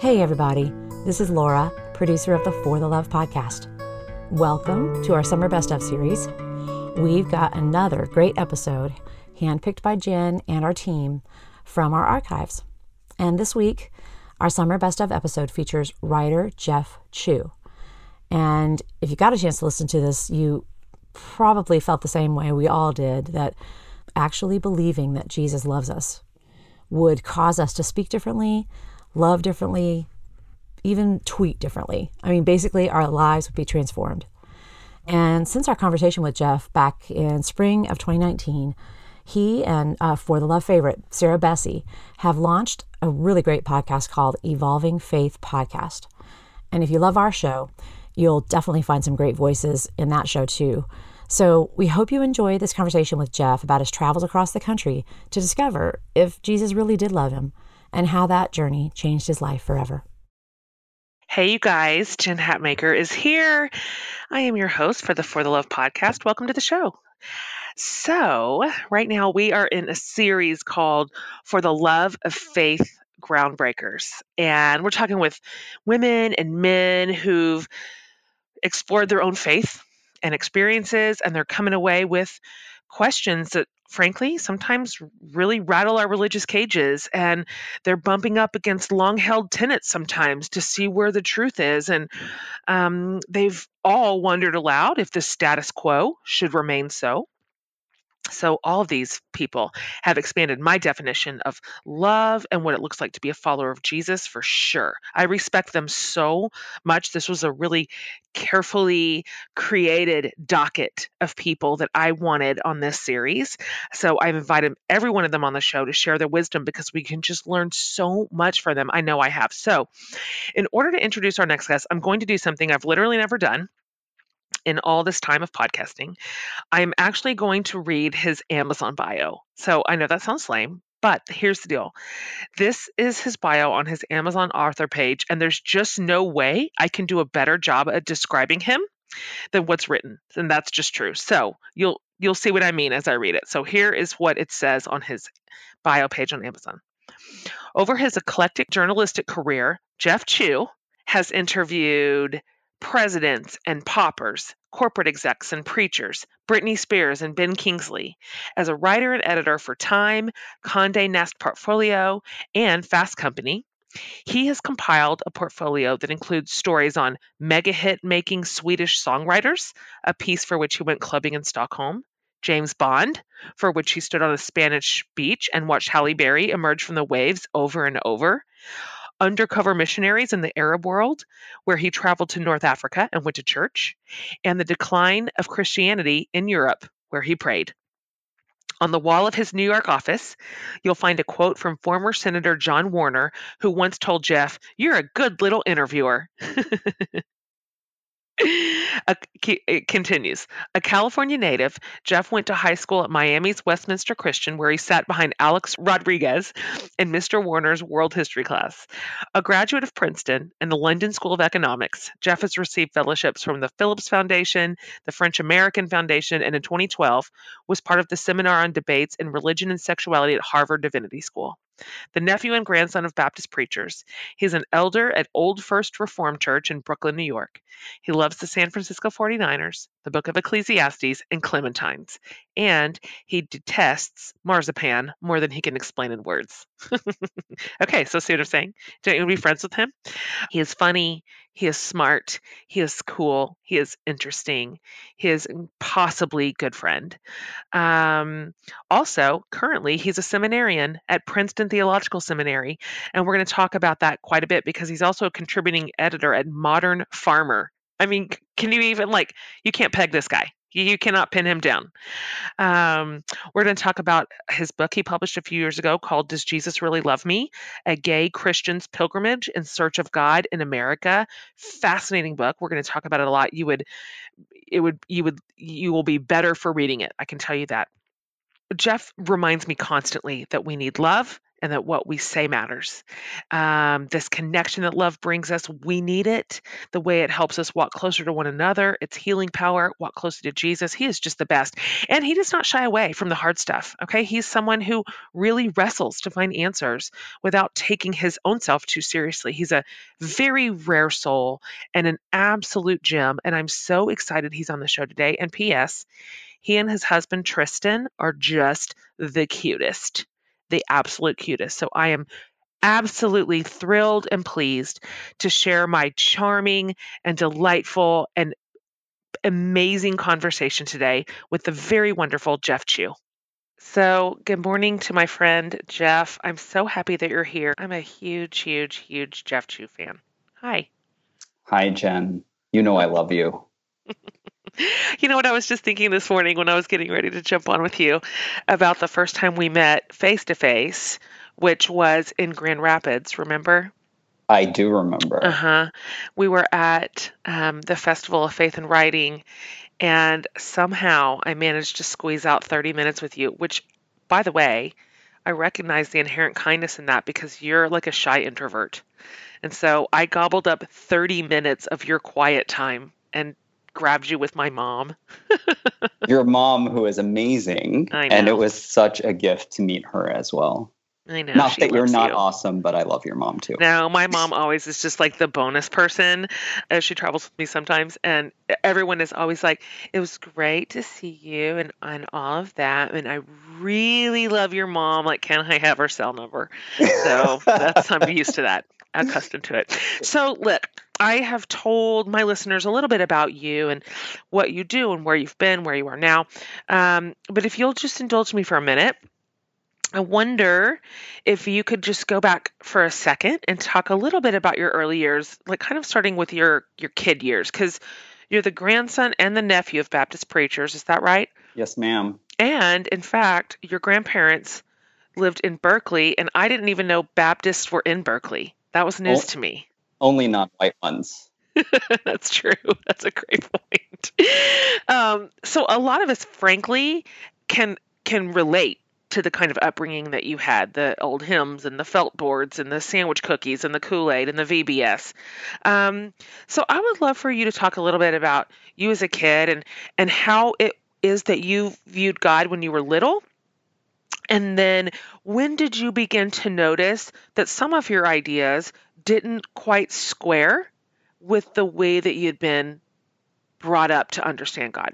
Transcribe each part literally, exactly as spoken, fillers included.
Hey everybody, this is Laura, producer of the For the Love podcast. Welcome to our Summer Best Of series. We've got another great episode, handpicked by Jen and our team from our archives. And this week, our Summer Best Of episode features writer Jeff Chu. And if you got a chance to listen to this, you probably felt the same way we all did, that actually believing that Jesus loves us would cause us to speak differently, love differently, even tweet differently. I mean, basically our lives would be transformed. And since our conversation with Jeff back in spring of twenty nineteen, he and uh, For the Love favorite, Sarah Bessey, have launched a really great podcast called Evolving Faith Podcast. And if you love our show, you'll definitely find some great voices in that show too. So we hope you enjoy this conversation with Jeff about his travels across the country to discover if Jesus really did love him, and how that journey changed his life forever. Hey, you guys, Jen Hatmaker is here. I am your host for the For the Love podcast. Welcome to the show. So right now we are in a series called For the Love of Faith Groundbreakers. And we're talking with women and men who've explored their own faith and experiences, and they're coming away with questions that, frankly, sometimes really rattle our religious cages, and they're bumping up against long-held tenets sometimes to see where the truth is. And um, they've all wondered aloud if the status quo should remain so. So all of these people have expanded my definition of love and what it looks like to be a follower of Jesus for sure. I respect them so much. This was a really carefully created docket of people that I wanted on this series. So I've invited every one of them on the show to share their wisdom because we can just learn so much from them. I know I have. So in order to introduce our next guest, I'm going to do something I've literally never done in all this time of podcasting. I'm actually going to read his Amazon bio. So I know that sounds lame, but here's the deal. This is his bio on his Amazon author page, and there's just no way I can do a better job at describing him than what's written. And that's just true. So you'll you'll see what I mean as I read it. So here is what it says on his bio page on Amazon. Over his eclectic journalistic career, Jeff Chu has interviewed presidents and paupers, corporate execs and preachers, Britney Spears and Ben Kingsley, as a writer and editor for Time, Condé Nast Portfolio, and Fast Company. He has compiled a portfolio that includes stories on mega hit-making Swedish songwriters, a piece for which he went clubbing in Stockholm, James Bond, for which he stood on a Spanish beach and watched Halle Berry emerge from the waves over and over, undercover missionaries in the Arab world, where he traveled to North Africa and went to church, and the decline of Christianity in Europe, where he prayed. On the wall of his New York office, you'll find a quote from former Senator John Warner, who once told Jeff, "You're a good little interviewer." It continues. A California native, Jeff went to high school at Miami's Westminster Christian, where he sat behind Alex Rodriguez in Mister Warner's world history class. A graduate of Princeton and the London School of Economics, Jeff has received fellowships from the Phillips Foundation, the French American Foundation, and in twenty twelve was part of the seminar on debates in religion and sexuality at Harvard Divinity School. The nephew and grandson of Baptist preachers, he's an elder at Old First Reformed Church in Brooklyn, New York. He loves the San Francisco forty-niners, the book of Ecclesiastes, and Clementines. And he detests marzipan more than he can explain in words. Okay, so see what I'm saying? Don't you want to be friends with him? He is funny. He is smart. He is cool. He is interesting. He is an impossibly good friend. Um, also, currently, he's a seminarian at Princeton Theological Seminary, and we're going to talk about that quite a bit because he's also a contributing editor at Modern Farmer. I mean, can you even, like, you can't peg this guy. You cannot pin him down. Um, we're going to talk about his book he published a few years ago called Does Jesus Really Love Me? A Gay Christian's Pilgrimage in Search of God in America. Fascinating book. We're going to talk about it a lot. You would, it would, you would, you will be better for reading it. I can tell you that. Jeff reminds me constantly that we need love and that what we say matters. Um, this connection that love brings us, we need it. The way it helps us walk closer to one another, its healing power, walk closer to Jesus. He is just the best. And he does not shy away from the hard stuff, okay? He's someone who really wrestles to find answers without taking his own self too seriously. He's a very rare soul and an absolute gem. And I'm so excited he's on the show today. And P S, he and his husband, Tristan, are just the cutest. The absolute cutest. So I am absolutely thrilled and pleased to share my charming and delightful and amazing conversation today with the very wonderful Jeff Chu. So good morning to my friend, Jeff. I'm so happy that you're here. I'm a huge, huge, huge Jeff Chu fan. Hi. Hi, Jen. You know I love you. You know what I was just thinking this morning when I was getting ready to jump on with you about the first time we met face-to-face, which was in Grand Rapids, remember? I do remember. Uh-huh. We were at um, the Festival of Faith and Writing, and somehow I managed to squeeze out thirty minutes with you, which, by the way, I recognize the inherent kindness in that because you're like a shy introvert. And so I gobbled up thirty minutes of your quiet time and grabbed you with my mom. Your mom, who is amazing. I know. And it was such a gift to meet her as well. I know. Not that you're not awesome, but I love your mom too. No, my mom always is just like the bonus person. Uh, she travels with me sometimes, and everyone is always like, it was great to see you and, and all of that. And I really love your mom. Like, can I have her cell number? So that's, I'm used to that. Accustomed to it. So look, I have told my listeners a little bit about you and what you do and where you've been, where you are now. Um, but if you'll just indulge me for a minute, I wonder if you could just go back for a second and talk a little bit about your early years, like kind of starting with your, your kid years, because you're the grandson and the nephew of Baptist preachers. Is that right? Yes, ma'am. And in fact, your grandparents lived in Berkeley, and I didn't even know Baptists were in Berkeley. That was news well, to me. Only non-white ones. That's true. That's a great point. Um, so a lot of us, frankly, can can relate to the kind of upbringing that you had, the old hymns and the felt boards and the sandwich cookies and the Kool-Aid and the V B S. Um, so I would love for you to talk a little bit about you as a kid and, and how it is that you viewed God when you were little. And then when did you begin to notice that some of your ideas didn't quite square with the way that you'd been brought up to understand God?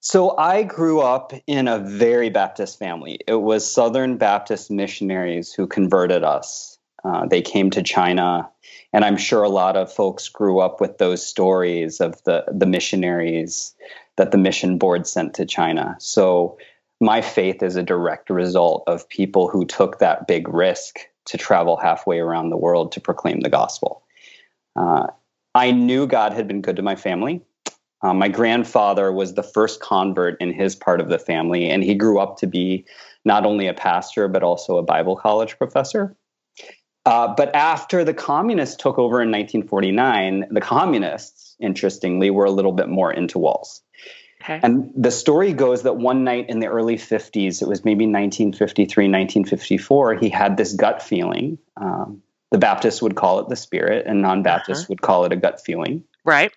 So I grew up in a very Baptist family. It was Southern Baptist missionaries who converted us. Uh, they came to China, and I'm sure a lot of folks grew up with those stories of the, the missionaries that the mission board sent to China. So my faith is a direct result of people who took that big risk to travel halfway around the world to proclaim the gospel. Uh, I knew God had been good to my family. Uh, my grandfather was the first convert in his part of the family, and he grew up to be not only a pastor, but also a Bible college professor. Uh, but after the communists took over in nineteen forty-nine, the communists, interestingly, were a little bit more into walls. Okay. And the story goes that one night in the early fifties, it was maybe nineteen fifty-three, nineteen fifty-four, he had this gut feeling. Um, the Baptists would call it the Spirit, and non-Baptists uh-huh. would call it a gut feeling. Right.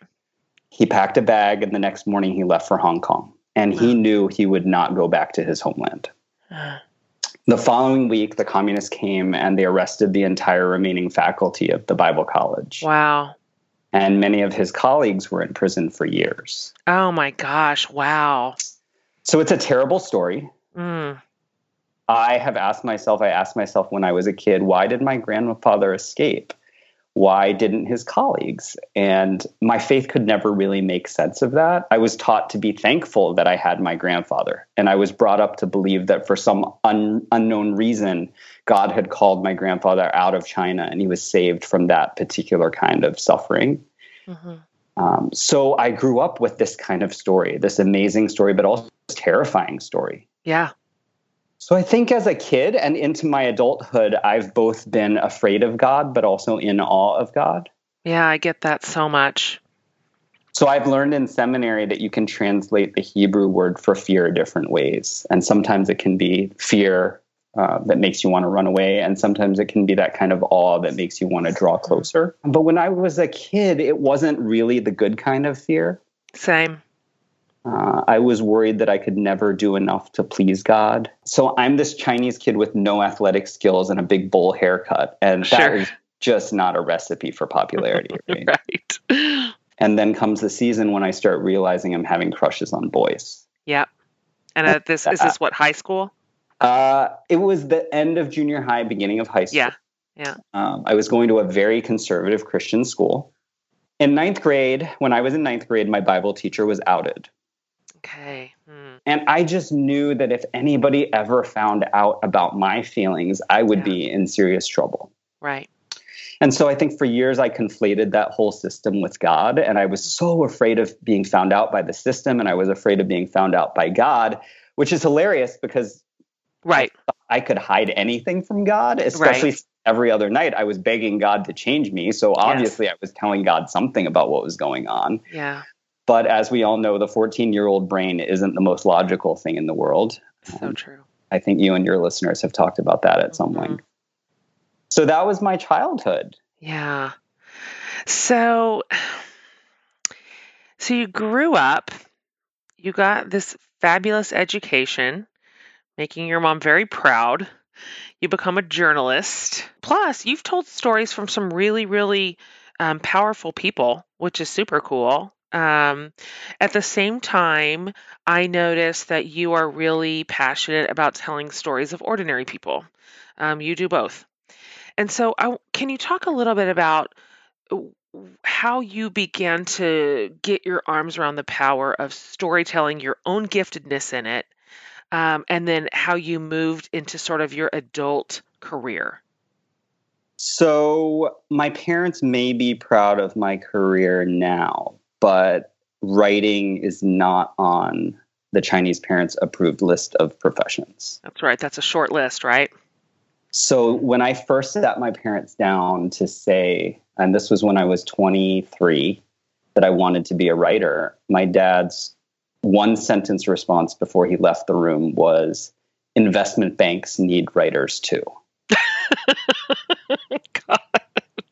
He packed a bag, and the next morning he left for Hong Kong, and wow. he knew he would not go back to his homeland. Uh-huh. The following week, the communists came, and they arrested the entire remaining faculty of the Bible college. Wow. And many of his colleagues were in prison for years. Oh, my gosh. Wow. So it's a terrible story. Mm. I have asked myself, I asked myself when I was a kid, why did my grandfather escape? Why didn't his colleagues? And my faith could never really make sense of that. I was taught to be thankful that I had my grandfather. And I was brought up to believe that for some un- unknown reason, God had called my grandfather out of China, and he was saved from that particular kind of suffering. Mm-hmm. Um, so I grew up with this kind of story, this amazing story, but also this terrifying story. Yeah. So I think as a kid and into my adulthood, I've both been afraid of God, but also in awe of God. Yeah, I get that so much. So I've learned in seminary that you can translate the Hebrew word for fear different ways. And sometimes it can be fear uh, that makes you want to run away. And sometimes it can be that kind of awe that makes you want to draw closer. But when I was a kid, it wasn't really the good kind of fear. Same. Uh, I was worried that I could never do enough to please God. So I'm this Chinese kid with no athletic skills and a big bowl haircut. And that sure. is just not a recipe for popularity. Right? Right. And then comes the season when I start realizing I'm having crushes on boys. Yeah. And uh, this is this what, high school? Uh, it was the end of junior high, beginning of high school. Yeah. Yeah. Um, I was going to a very conservative Christian school. In ninth grade, when I was in ninth grade, my Bible teacher was outed. Okay. Hmm. And I just knew that if anybody ever found out about my feelings, I would yeah. be in serious trouble. Right. And so I think for years I conflated that whole system with God, and I was so afraid of being found out by the system, and I was afraid of being found out by God, which is hilarious because right. I, I could hide anything from God, especially right. every other night I was begging God to change me. So obviously yes. I was telling God something about what was going on. Yeah. But as we all know, the fourteen-year-old brain isn't the most logical thing in the world. So um, true. I think you and your listeners have talked about that at mm-hmm. some length. So that was my childhood. Yeah. So, so you grew up, you got this fabulous education, making your mom very proud. You become a journalist. Plus, you've told stories from some really, really um, powerful people, which is super cool. Um, at the same time, I noticed that you are really passionate about telling stories of ordinary people. Um, you do both. And so I, can you talk a little bit about how you began to get your arms around the power of storytelling, your own giftedness in it, um, and then how you moved into sort of your adult career? So my parents may be proud of my career now, but writing is not on the Chinese parents' approved list of professions. That's right. That's a short list, right? So when I first sat my parents down to say, and this was when I was twenty-three, that I wanted to be a writer, my dad's one sentence response before he left the room was, investment banks need writers too. God.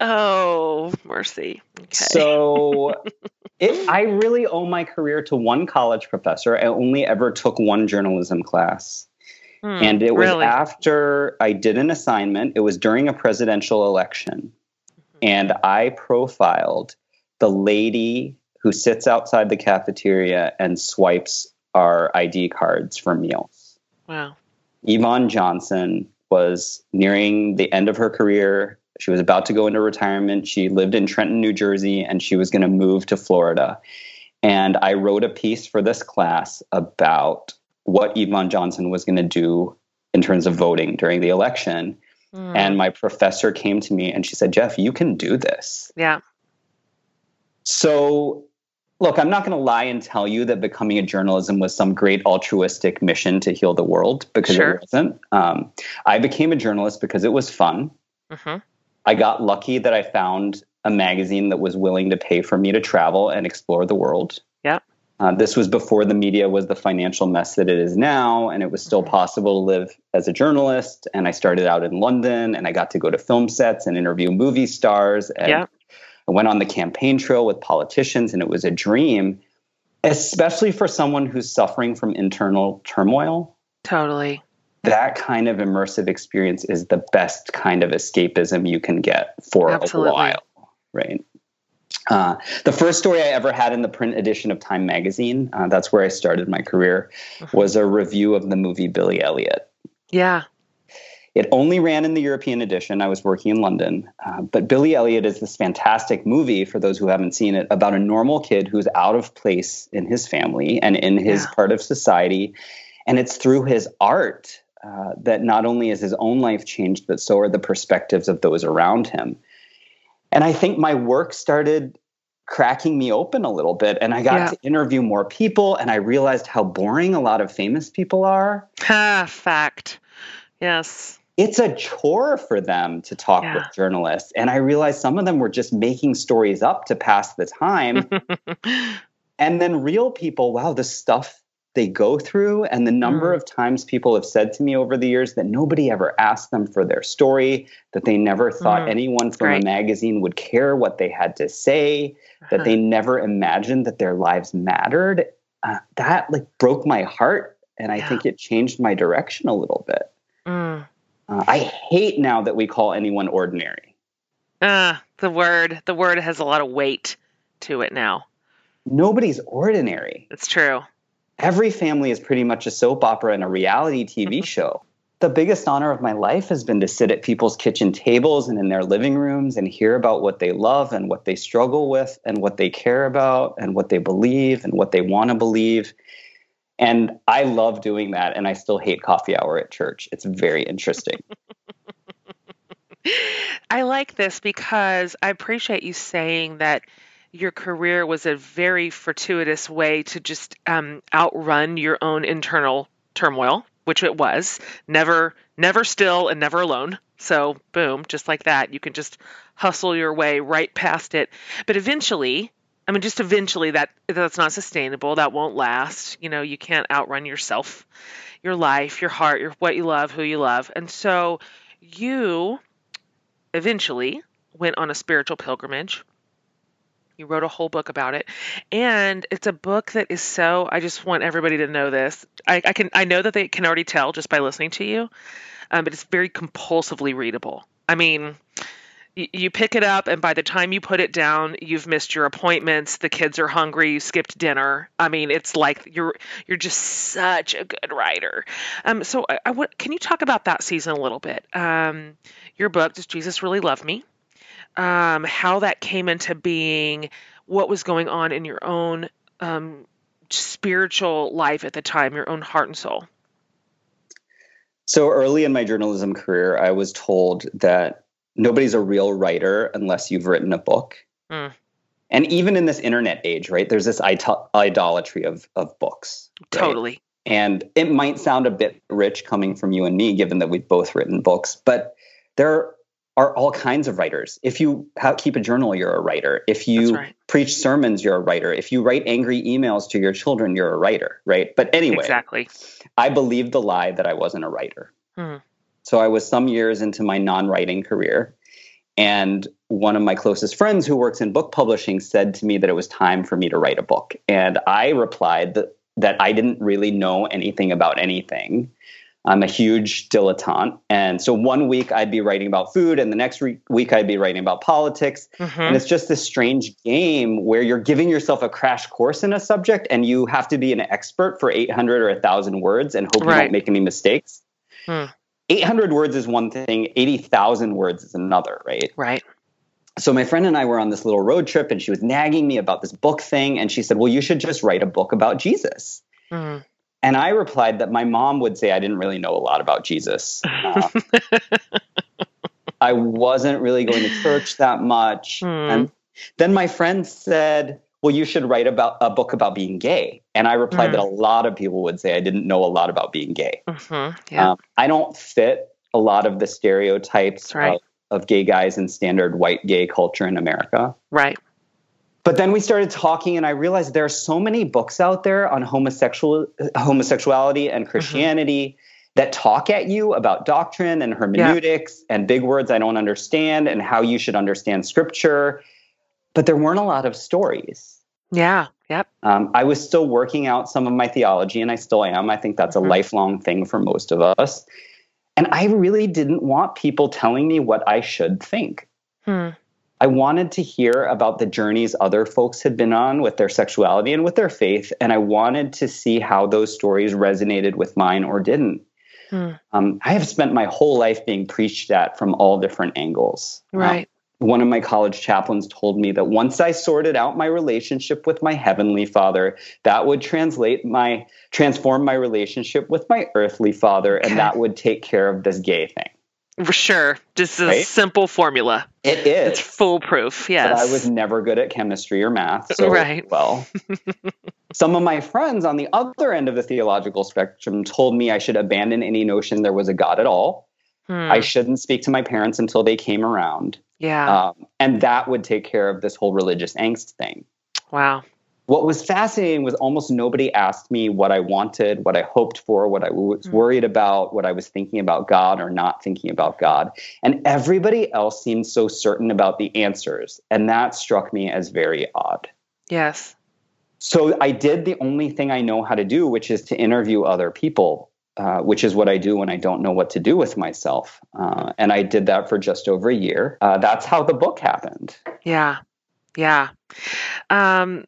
Oh, mercy. Okay. So it, I really owe my career to one college professor. I only ever took one journalism class. Mm, and it was really? after I did an assignment. It was during a presidential election. Mm-hmm. And I profiled the lady who sits outside the cafeteria and swipes our I D cards for meals. Wow. Yvonne Johnson was nearing the end of her career. She was about to go into retirement. She lived in Trenton, New Jersey, and she was going to move to Florida. And I wrote a piece for this class about what Yvonne Johnson was going to do in terms of voting during the election. Mm. And my professor came to me and she said, Jeff, you can do this. Yeah. So, look, I'm not going to lie and tell you that becoming a journalism was some great altruistic mission to heal the world, because sure. it wasn't. Um, I became a journalist because it was fun. Mm-hmm. I got lucky that I found a magazine that was willing to pay for me to travel and explore the world. Yeah. Uh, this was before the media was the financial mess that it is now, and it was still possible to live as a journalist. And I started out in London, and I got to go to film sets and interview movie stars. And yeah. I went on the campaign trail with politicians, and it was a dream, especially for someone who's suffering from internal turmoil. Totally. That kind of immersive experience is the best kind of escapism you can get for Absolutely. a while, right? Uh, the first story I ever had in the print edition of Time magazine, uh, that's where I started my career, mm-hmm. was a review of the movie Billy Elliot. Yeah. It only ran in the European edition. I was working in London. Uh, but Billy Elliot is this fantastic movie, for those who haven't seen it, about a normal kid who's out of place in his family and in his yeah. part of society. And it's through his art uh, that not only is his own life changed, but so are the perspectives of those around him. And I think my work started cracking me open a little bit, and I got yeah. to interview more people, and I realized how boring a lot of famous people are. Ha, fact. Yes. it's a chore for them to talk yeah. with journalists. And I realized some of them were just making stories up to pass the time. And then real people, wow, the stuff they go through, and the number mm. of times people have said to me over the years that nobody ever asked them for their story, that they never thought mm. anyone from right. a magazine would care what they had to say, uh-huh. that they never imagined that their lives mattered. Uh, that like broke my heart. And I yeah. think it changed my direction a little bit. Mm. Uh, I hate now that we call anyone ordinary. Uh, the word, the word has a lot of weight to it now. Nobody's ordinary. It's true. Every family is pretty much a soap opera and a reality T V mm-hmm. show. The biggest honor of my life has been to sit at people's kitchen tables and in their living rooms and hear about what they love and what they struggle with and what they care about and what they believe and what they want to believe. And I love doing that, and I still hate coffee hour at church. It's very interesting. I like this because I appreciate you saying that your career was a very fortuitous way to just um, outrun your own internal turmoil, which it was. Never, never still and never alone. So boom, just like that, you can just hustle your way right past it. But eventually... I mean, just eventually that that's not sustainable. That won't last. You know, you can't outrun yourself, your life, your heart, your what you love, who you love. And so you eventually went on a spiritual pilgrimage. You wrote a whole book about it. And it's a book that is so, I just want everybody to know this. I, I can I know that they can already tell just by listening to you, um, but it's very compulsively readable. I mean... You pick it up, and by the time you put it down, you've missed your appointments. The kids are hungry. You skipped dinner. I mean, it's like you're you're just such a good writer. Um, so I, I w- can you talk about that season a little bit? Um, your book, Does Jesus Really Love Me? Um, how that came into being, what was going on in your own um, spiritual life at the time, your own heart and soul? So early in my journalism career, I was told that nobody's a real writer unless you've written a book. Mm. And even in this internet age, right, there's this idol- idolatry of of books. Totally. Right? And it might sound a bit rich coming from you and me, given that we've both written books, but there are all kinds of writers. If you ha- keep a journal, you're a writer. If you right. preach sermons, you're a writer. If you write angry emails to your children, you're a writer, right? But anyway, exactly. I believed the lie that I wasn't a writer. Mm. So I was some years into my non-writing career, and one of my closest friends who works in book publishing said to me that it was time for me to write a book. And I replied that, that I didn't really know anything about anything. I'm a huge dilettante. And so one week I'd be writing about food, and the next re- week I'd be writing about politics. Mm-hmm. And it's just this strange game where you're giving yourself a crash course in a subject, and you have to be an expert for eight hundred or one thousand words and hope right. you don't make any mistakes. Hmm. eight hundred words is one thing, eighty thousand words is another, right? Right. So my friend and I were on this little road trip, and she was nagging me about this book thing. And she said, well, you should just write a book about Jesus. Mm. And I replied that my mom would say I didn't really know a lot about Jesus. Uh, I wasn't really going to church that much. Mm. And then my friend said, well, you should write about a book about being gay. And I replied mm. that a lot of people would say I didn't know a lot about being gay. Mm-hmm. Yeah. Um, I don't fit a lot of the stereotypes right. of, of gay guys in standard white gay culture in America. Right. But then we started talking, and I realized there are so many books out there on homosexual homosexuality and Christianity mm-hmm. that talk at you about doctrine and hermeneutics yeah. and big words I don't understand and how you should understand scripture. But there weren't a lot of stories. Yeah, yep. Um, I was still working out some of my theology, and I still am. I think that's mm-hmm. a lifelong thing for most of us. And I really didn't want people telling me what I should think. Hmm. I wanted to hear about the journeys other folks had been on with their sexuality and with their faith, and I wanted to see how those stories resonated with mine or didn't. Hmm. Um, I have spent my whole life being preached at from all different angles. Right. Um, One of my college chaplains told me that once I sorted out my relationship with my heavenly father, that would translate my transform my relationship with my earthly father, and that would take care of this gay thing. For sure. Just a right? simple formula. It is. It's foolproof, yes. But I was never good at chemistry or math, so right. well. Some of my friends on the other end of the theological spectrum told me I should abandon any notion there was a God at all. Hmm. I shouldn't speak to my parents until they came around. Yeah. Um, and that would take care of this whole religious angst thing. Wow. What was fascinating was almost nobody asked me what I wanted, what I hoped for, what I was worried about, what I was thinking about God or not thinking about God. And everybody else seemed so certain about the answers. And that struck me as very odd. Yes. So I did the only thing I know how to do, which is to interview other people, uh, which is what I do when I don't know what to do with myself. Uh, and I did that for just over a year. Uh, that's how the book happened. Yeah. Yeah. Um,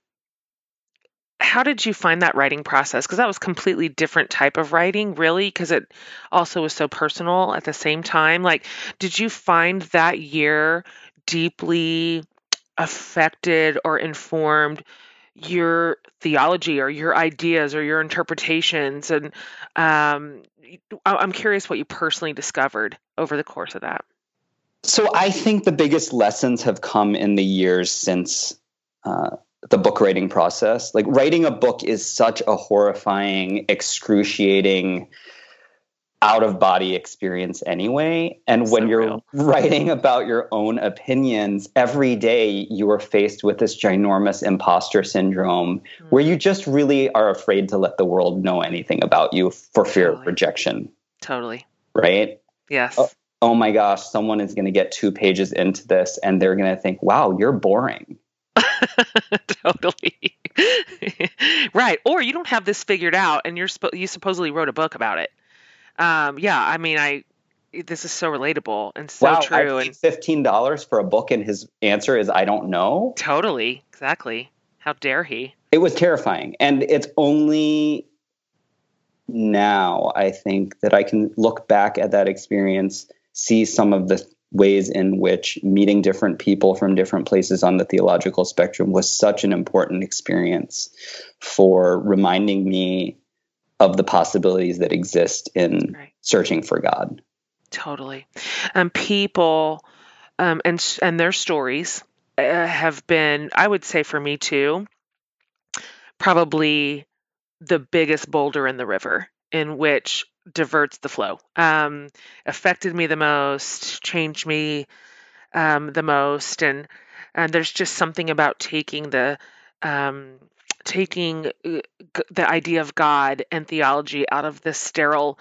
How did you find that writing process? Because that was completely different type of writing, really, because it also was so personal at the same time. Like, did you find that year deeply affected or informed your theology or your ideas or your interpretations? And um, I'm curious what you personally discovered over the course of that. So I think the biggest lessons have come in the years since uh the book writing process. Like, writing a book is such a horrifying, excruciating, out of body experience anyway. And when so you're real. writing about your own opinions every day, you are faced with this ginormous imposter syndrome mm. where you just really are afraid to let the world know anything about you for fear totally. of rejection. Totally. Right? Yes. Oh, oh my gosh, someone is going to get two pages into this and they're going to think, wow, you're boring. Totally. Right. Or you don't have this figured out and you're sp- you supposedly wrote a book about it. Um, yeah. I mean, I, this is so relatable and so wow, true. I paid fifteen dollars for a book and his answer is, I don't know. Totally. Exactly. How dare he? It was terrifying. And it's only now I think that I can look back at that experience, see some of the ways in which meeting different people from different places on the theological spectrum was such an important experience for reminding me of the possibilities that exist in right. searching for God. Totally. Um, people um, and, and their stories uh, have been, I would say for me too, probably the biggest boulder in the river in which diverts the flow, um, affected me the most, changed me um, the most. And, and there's just something about taking the, um, taking g- the idea of God and theology out of the sterile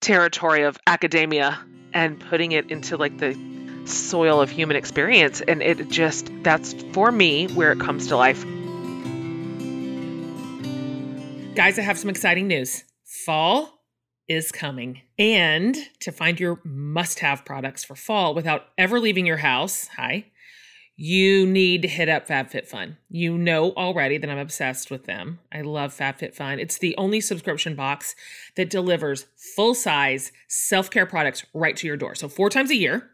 territory of academia and putting it into like the soil of human experience. And it just, that's for me where it comes to life. Guys, I have some exciting news. Fall is coming. And to find your must-have products for fall without ever leaving your house, hi, you need to hit up FabFitFun. You know already that I'm obsessed with them. I love FabFitFun. It's the only subscription box that delivers full-size self-care products right to your door. So four times a year,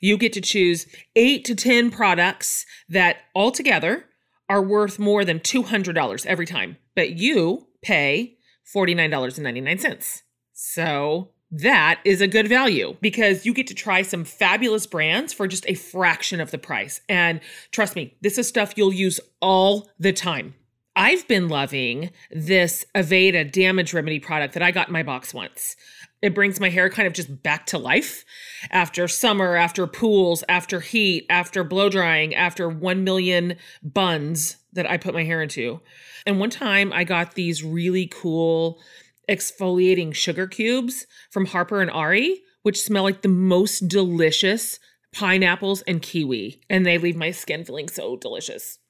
you get to choose eight to ten products that altogether are worth more than two hundred dollars every time, but you pay forty-nine dollars and ninety-nine cents. So that is a good value because you get to try some fabulous brands for just a fraction of the price. And trust me, this is stuff you'll use all the time. I've been loving this Aveda Damage Remedy product that I got in my box once. It brings my hair kind of just back to life after summer, after pools, after heat, after blow drying, after one million buns that I put my hair into. And one time I got these really cool exfoliating sugar cubes from Harper and Ari, which smell like the most delicious pineapples and kiwi, and they leave my skin feeling so delicious.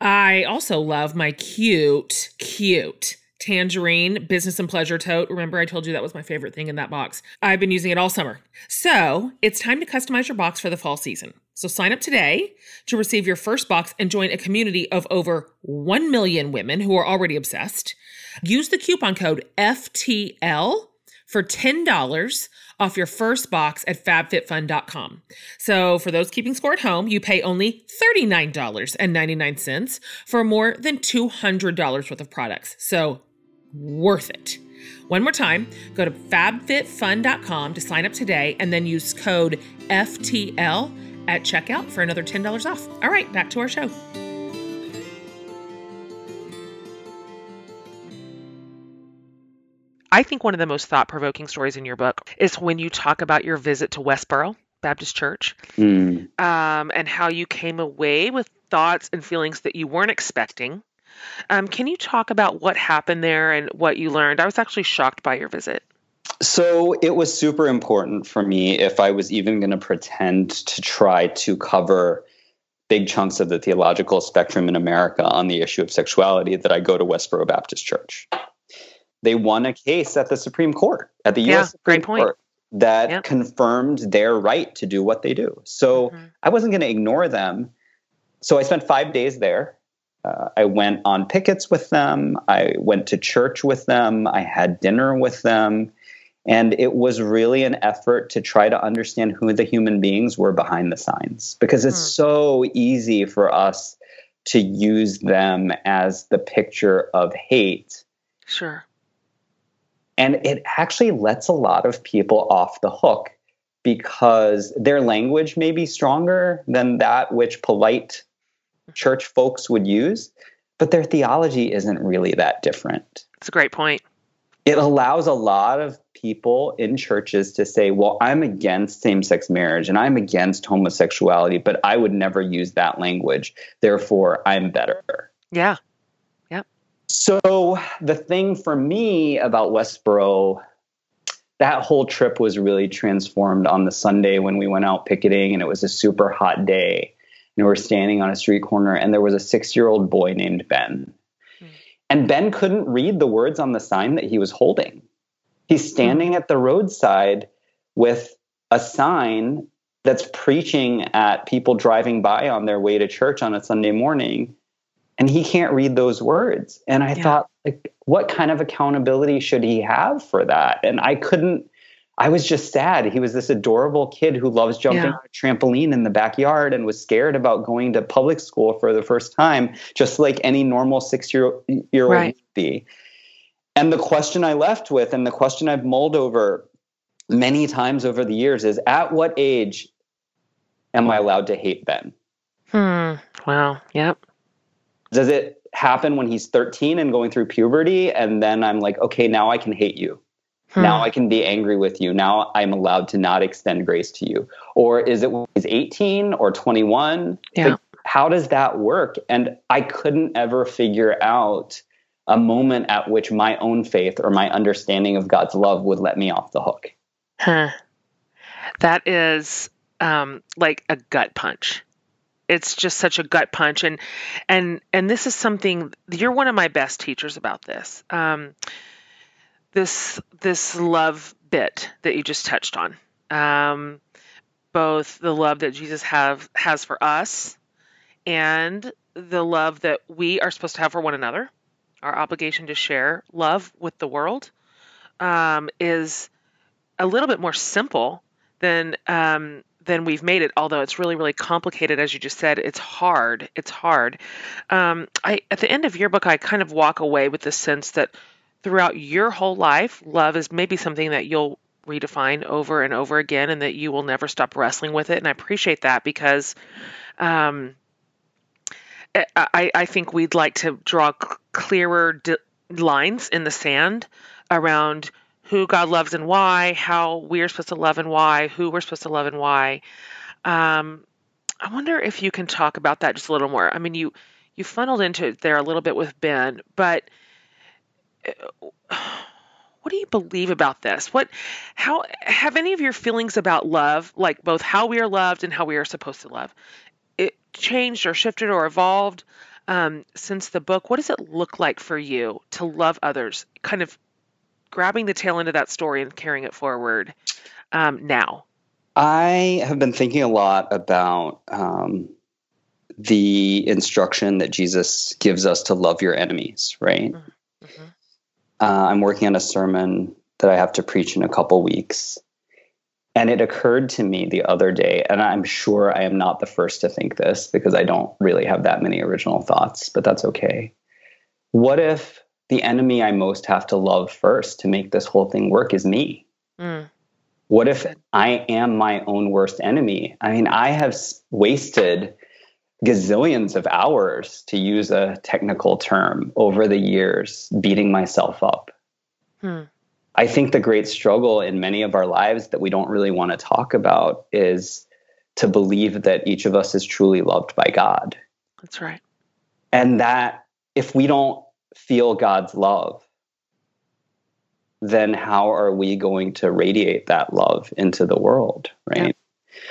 I also love my cute, cute tangerine business and pleasure tote. Remember, I told you that was my favorite thing in that box. I've been using it all summer. So it's time to customize your box for the fall season. So sign up today to receive your first box and join a community of over one million women who are already obsessed. Use the coupon code F T L for ten dollars off your first box at fab fit fun dot com. So for those keeping score at home, you pay only thirty-nine dollars and ninety-nine cents for more than two hundred dollars worth of products. So worth it. One more time, go to fab fit fun dot com to sign up today and then use code F T L at checkout for another ten dollars off. All right, back to our show. I think one of the most thought-provoking stories in your book is when you talk about your visit to Westboro Baptist Church, mm. um, and how you came away with thoughts and feelings that you weren't expecting. Um, can you talk about what happened there and what you learned? I was actually shocked by your visit. So it was super important for me, if I was even going to pretend to try to cover big chunks of the theological spectrum in America on the issue of sexuality, that I go to Westboro Baptist Church. They won a case at the Supreme Court, at the U S yeah, Supreme Court. Point. That yep. confirmed their right to do what they do. So mm-hmm. I wasn't going to ignore them. So I spent five days there. Uh, I went on pickets with them. I went to church with them. I had dinner with them. And it was really an effort to try to understand who the human beings were behind the signs, because it's mm. so easy for us to use them as the picture of hate. Sure. And it actually lets a lot of people off the hook, because their language may be stronger than that which polite church folks would use, but their theology isn't really that different. It's a great point. It allows a lot of people in churches to say, well, I'm against same-sex marriage and I'm against homosexuality, but I would never use that language. Therefore, I'm better. Yeah. So the thing for me about Westboro, that whole trip was really transformed on the Sunday when we went out picketing, and it was a super hot day, and we were standing on a street corner, and there was a six-year-old boy named Ben. Mm. And Ben couldn't read the words on the sign that he was holding. He's standing mm. at the roadside with a sign that's preaching at people driving by on their way to church on a Sunday morning. And he can't read those words. And I yeah. thought, like, what kind of accountability should he have for that? And I couldn't, I was just sad. He was this adorable kid who loves jumping yeah. on a trampoline in the backyard and was scared about going to public school for the first time, just like any normal six-year-old right. would be. And the question I left with, and the question I've mulled over many times over the years, is at what age am I allowed to hate Ben? Hmm. Wow. Yep. Does it happen when he's thirteen and going through puberty? And then I'm like, okay, now I can hate you. Hmm. Now I can be angry with you. Now I'm allowed to not extend grace to you. Or is it when he's eighteen or twenty-one? Yeah. Like, how does that work? And I couldn't ever figure out a moment at which my own faith or my understanding of God's love would let me off the hook. Huh. That is um, like a gut punch. It's just such a gut punch. And, and, and this is something, you're one of my best teachers about this, um, this, this love bit that you just touched on, um, both the love that Jesus have has for us and the love that we are supposed to have for one another, our obligation to share love with the world, um, is a little bit more simple than, um, Then we've made it, although it's really, really complicated. As you just said, it's hard. It's hard. Um, I, at the end of your book, I kind of walk away with the sense that throughout your whole life, love is maybe something that you'll redefine over and over again, and that you will never stop wrestling with it. And I appreciate that, because um, I, I think we'd like to draw clearer di- lines in the sand around who God loves and why, how we're supposed to love and why, who we're supposed to love and why. Um, I wonder if you can talk about that just a little more. I mean, you, you funneled into it there a little bit with Ben, but what do you believe about this? What, how, have any of your feelings about love, like both how we are loved and how we are supposed to love, it changed or shifted or evolved um, since the book? What does it look like for you to love others, kind of grabbing the tail end of that story and carrying it forward um, now? I have been thinking a lot about um, the instruction that Jesus gives us to love your enemies, right? Mm-hmm. Uh, I'm working on a sermon that I have to preach in a couple weeks. And it occurred to me the other day, and I'm sure I am not the first to think this, because I don't really have that many original thoughts, but that's okay. What if the enemy I most have to love first to make this whole thing work is me? Mm. What if I am my own worst enemy? I mean, I have wasted gazillions of hours, to use a technical term, over the years, beating myself up. Mm. I think the great struggle in many of our lives that we don't really want to talk about is to believe that each of us is truly loved by God. That's right. And that if we don't feel God's love, then how are we going to radiate that love into the world, right? Yeah.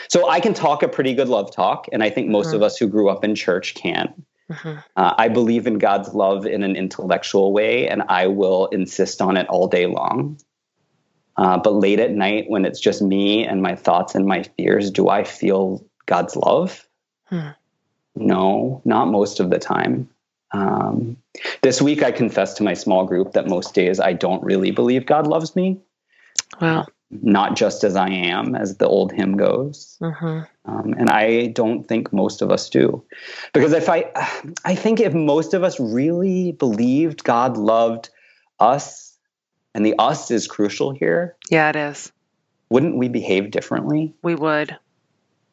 So I can talk a pretty good love talk, and I think most mm-hmm. of us who grew up in church can. Mm-hmm. Uh, I believe in God's love in an intellectual way, and I will insist on it all day long. Uh, but late at night, when it's just me and my thoughts and my fears, do I feel God's love? Hmm. No, not most of the time. Um, this week, I confessed to my small group that most days I don't really believe God loves me. Wow. Not just as I am, as the old hymn goes. Mm-hmm. Um, and I don't think most of us do. Because if I, I think if most of us really believed God loved us, and the us is crucial here. Yeah, it is. Wouldn't we behave differently? We would.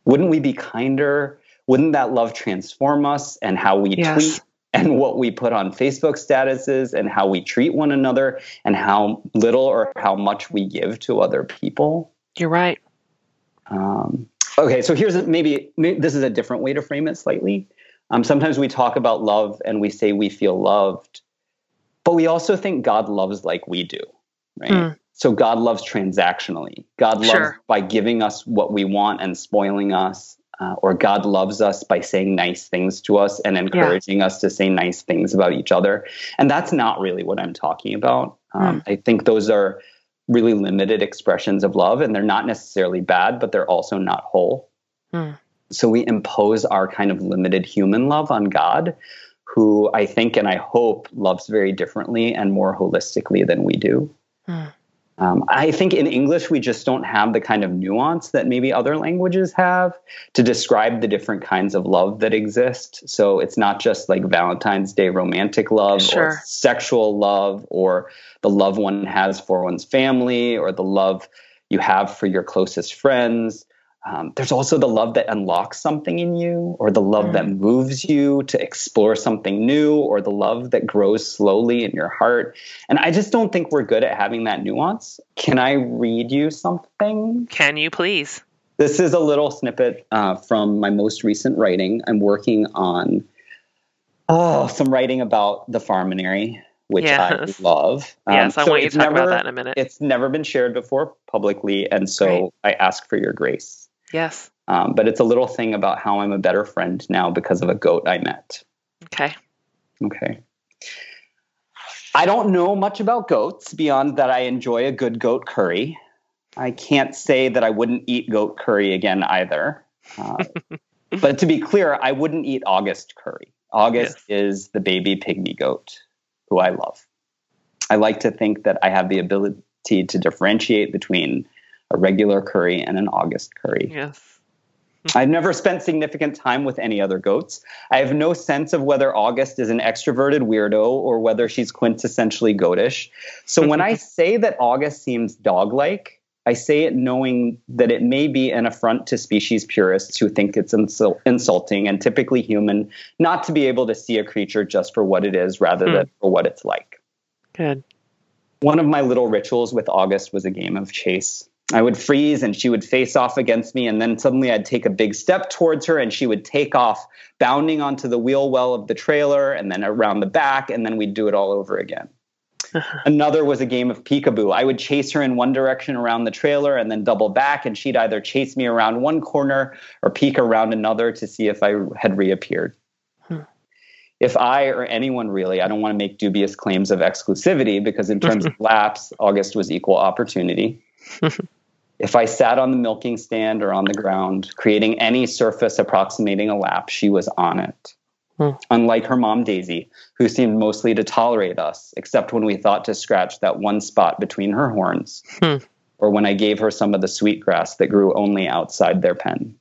Wouldn't we be kinder? Wouldn't that love transform us and how we yes. tweet? And what we put on Facebook statuses and how we treat one another and how little or how much we give to other people. You're right. Um, okay, so here's maybe, maybe this is a different way to frame it slightly. Um, sometimes we talk about love and we say we feel loved, but we also think God loves like we do, right? Mm. So God loves transactionally. God loves sure. by giving us what we want and spoiling us. Uh, or God loves us by saying nice things to us and encouraging yeah. us to say nice things about each other. And that's not really what I'm talking about. Um, mm. I think those are really limited expressions of love, and they're not necessarily bad, but they're also not whole. Mm. So we impose our kind of limited human love on God, who I think and I hope loves very differently and more holistically than we do. Mm. Um, I think in English, we just don't have the kind of nuance that maybe other languages have to describe the different kinds of love that exist. So it's not just like Valentine's Day romantic love sure. or sexual love or the love one has for one's family or the love you have for your closest friends. Um, there's also the love that unlocks something in you or the love mm. that moves you to explore something new or the love that grows slowly in your heart. And I just don't think we're good at having that nuance. Can I read you something? Can you please? This is a little snippet uh, from my most recent writing. I'm working on oh, some writing about the Farminary, which yes. I love. Um, yes, I so want you to talk never, about that in a minute. It's never been shared before publicly, and so Great. I ask for your grace. Yes. Um, but it's a little thing about how I'm a better friend now because of a goat I met. Okay. Okay. I don't know much about goats beyond that I enjoy a good goat curry. I can't say that I wouldn't eat goat curry again either. Uh, but to be clear, I wouldn't eat August curry. August yes. is the baby pygmy goat who I love. I like to think that I have the ability to differentiate between a regular curry and an August curry. Yes. I've never spent significant time with any other goats. I have no sense of whether August is an extroverted weirdo or whether she's quintessentially goatish. So when I say that August seems dog-like, I say it knowing that it may be an affront to species purists who think it's insul- insulting and typically human not to be able to see a creature just for what it is rather mm. than for what it's like. Good. One of my little rituals with August was a game of chase. I would freeze and she would face off against me, and then suddenly I'd take a big step towards her and she would take off, bounding onto the wheel well of the trailer and then around the back, and then we'd do it all over again. Uh-huh. Another was a game of peekaboo. I would chase her in one direction around the trailer and then double back, and she'd either chase me around one corner or peek around another to see if I had reappeared. Hmm. If I or anyone really, I don't want to make dubious claims of exclusivity because in terms of laps, August was equal opportunity. If I sat on the milking stand or on the ground, creating any surface approximating a lap, she was on it. Hmm. Unlike her mom, Daisy, who seemed mostly to tolerate us, except when we thought to scratch that one spot between her horns, hmm. or when I gave her some of the sweet grass that grew only outside their pen.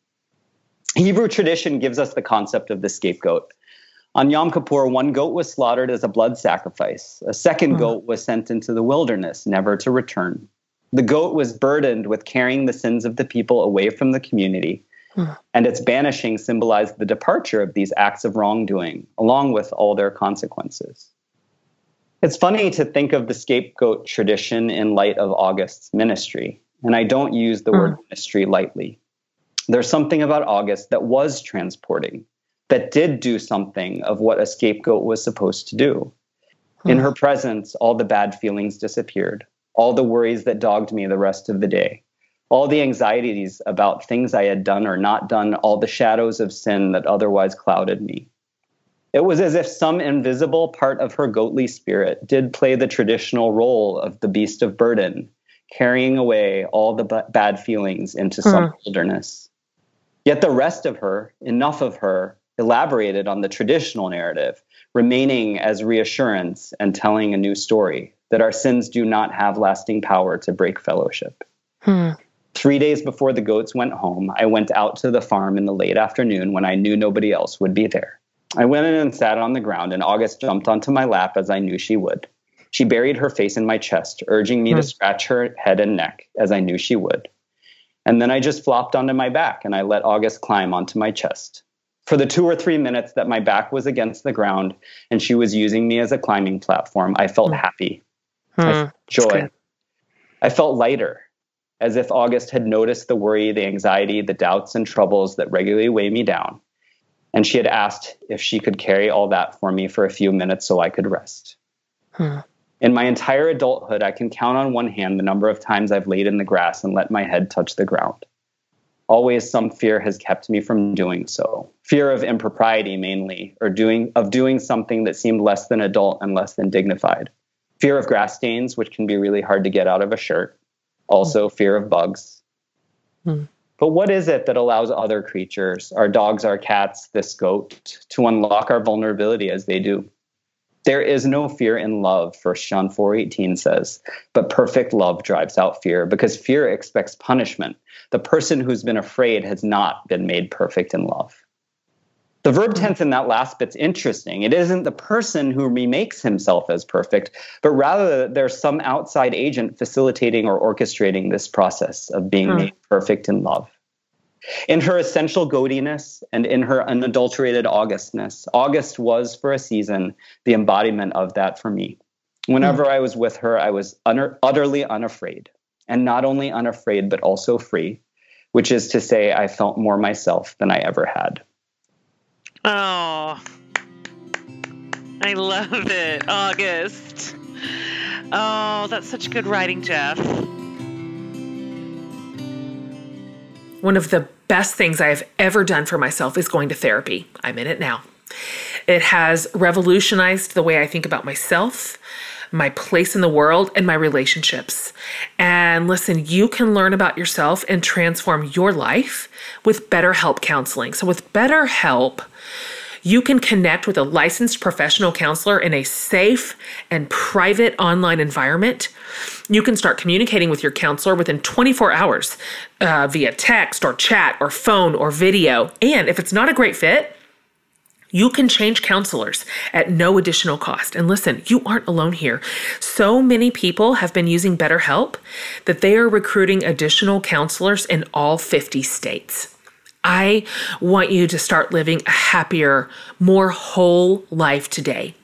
Hebrew tradition gives us the concept of the scapegoat. On Yom Kippur, one goat was slaughtered as a blood sacrifice. A second hmm. goat was sent into the wilderness, never to return. The goat was burdened with carrying the sins of the people away from the community, and its banishing symbolized the departure of these acts of wrongdoing, along with all their consequences. It's funny to think of the scapegoat tradition in light of August's ministry, and I don't use the mm. word ministry lightly. There's something about August that was transporting, that did do something of what a scapegoat was supposed to do. Mm. In her presence, all the bad feelings disappeared, all the worries that dogged me the rest of the day, all the anxieties about things I had done or not done, all the shadows of sin that otherwise clouded me. It was as if some invisible part of her goatly spirit did play the traditional role of the beast of burden, carrying away all the b- bad feelings into mm. some wilderness. Yet the rest of her, enough of her, elaborated on the traditional narrative, remaining as reassurance and telling a new story that our sins do not have lasting power to break fellowship. Mm. Three days before the goats went home, I went out to the farm in the late afternoon when I knew nobody else would be there. I went in and sat on the ground, and August jumped onto my lap as I knew she would. She buried her face in my chest, urging me mm. to scratch her head and neck, as I knew she would. And then I just flopped onto my back, and I let August climb onto my chest. For the two or three minutes that my back was against the ground, and she was using me as a climbing platform, I felt mm. happy. Mm. I felt joy. I felt lighter, as if August had noticed the worry, the anxiety, the doubts and troubles that regularly weigh me down. And she had asked if she could carry all that for me for a few minutes so I could rest. Hmm. In my entire adulthood, I can count on one hand the number of times I've laid in the grass and let my head touch the ground. Always some fear has kept me from doing so. Fear of impropriety mainly, or doing of doing something that seemed less than adult and less than dignified. Fear of grass stains, which can be really hard to get out of a shirt. Also hmm. fear of bugs. Hmm. But what is it that allows other creatures, our dogs, our cats, this goat, to unlock our vulnerability as they do? There is no fear in love, First John four eighteen says, but perfect love drives out fear, because fear expects punishment. The person who's been afraid has not been made perfect in love. The verb tense in that last bit's interesting. It isn't the person who remakes himself as perfect, but rather there's some outside agent facilitating or orchestrating this process of being mm. made perfect in love. In her essential goatiness and in her unadulterated Augustness, August was, for a season, the embodiment of that for me. Whenever mm. I was with her, I was un- utterly unafraid, and not only unafraid, but also free, which is to say I felt more myself than I ever had. Oh, I love it, August. Oh, that's such good writing, Jeff. One of the best things I've ever done for myself is going to therapy. I'm in it now. It has revolutionized the way I think about myself, my place in the world, and my relationships. And listen, you can learn about yourself and transform your life with BetterHelp counseling. So with BetterHelp, you can connect with a licensed professional counselor in a safe and private online environment. You can start communicating with your counselor within twenty-four hours uh, via text or chat or phone or video. And if it's not a great fit, you can change counselors at no additional cost. And listen, you aren't alone here. So many people have been using BetterHelp that they are recruiting additional counselors in all fifty states. I want you to start living a happier, more whole life today.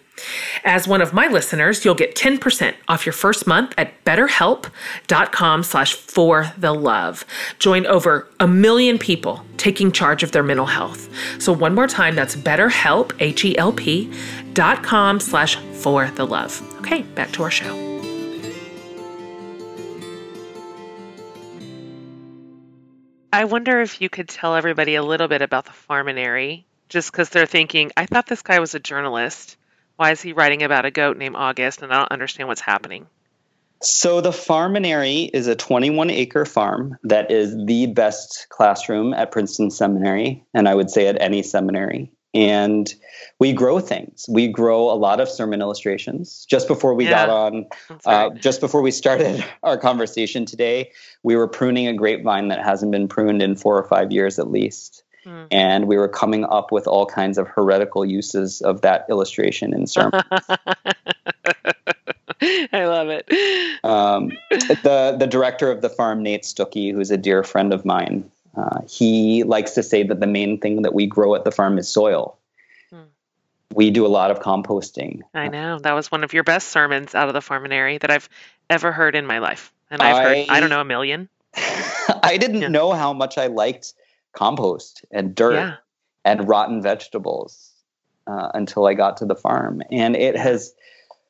As one of my listeners, you'll get ten percent off your first month at betterhelp.com slash for the love. Join over a million people taking charge of their mental health. So one more time, that's betterhelp, H E L P, dot com slash for the love. Okay, back to our show. I wonder if you could tell everybody a little bit about the Farminary, just because they're thinking, I thought this guy was a journalist. Why is he writing about a goat named August? And I don't understand what's happening. So the Farminary is a twenty-one acre farm that is the best classroom at Princeton Seminary, and I would say at any seminary. And we grow things. We grow a lot of sermon illustrations. Just before we yeah, got on, uh, right. just before we started our conversation today, we were pruning a grapevine that hasn't been pruned in four or five years at least. Mm. And we were coming up with all kinds of heretical uses of that illustration in sermons. I love it. Um, the, the director of the farm, Nate Stuckey, who's a dear friend of mine, Uh, he likes to say that the main thing that we grow at the farm is soil. Hmm. we do a lot of composting. I know. That was one of your best sermons out of the Farminary that I've ever heard in my life. And I've I, heard, I don't know, a million. I didn't yeah. know how much I liked compost and dirt yeah. and rotten vegetables uh, until I got to the farm. And it has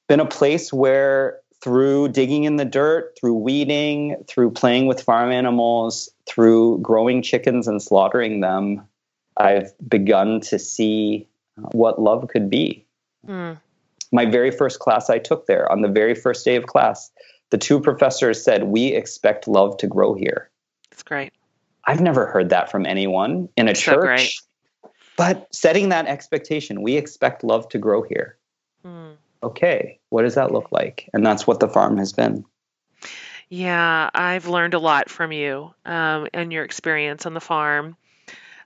been a place where through digging in the dirt, through weeding, through playing with farm animals, through growing chickens and slaughtering them, I've begun to see what love could be. Mm. My very first class I took there, on the very first day of class, the two professors said, "We expect love to grow here." That's great. I've never heard that from anyone in a church. So great. But setting that expectation, we expect love to grow here. Mm. Okay, what does that look like? And that's what the farm has been. Yeah, I've learned a lot from you um, and your experience on the farm.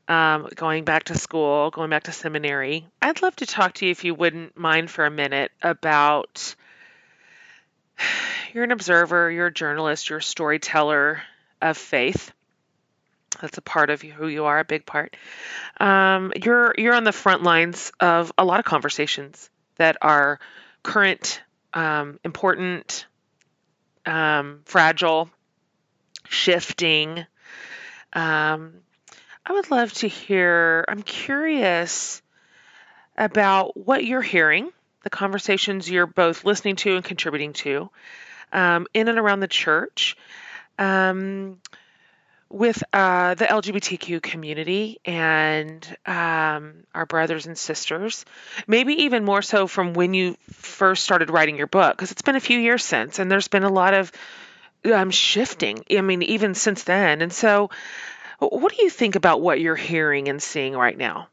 Um, going back to school, going back to seminary. I'd love to talk to you, if you wouldn't mind for a minute, about you're an observer, you're a journalist, you're a storyteller of faith. That's a part of who you are, a big part. Um, you're you're on the front lines of a lot of conversations that are current, um, important, um, fragile, shifting. Um, I would love to hear, I'm curious about what you're hearing, the conversations you're both listening to and contributing to, um, in and around the church, um, with uh, the L G B T Q community and um, our brothers and sisters, maybe even more so from when you first started writing your book, because it's been a few years since, and there's been a lot of um, shifting, I mean, even since then. And so, what do you think about what you're hearing and seeing right now?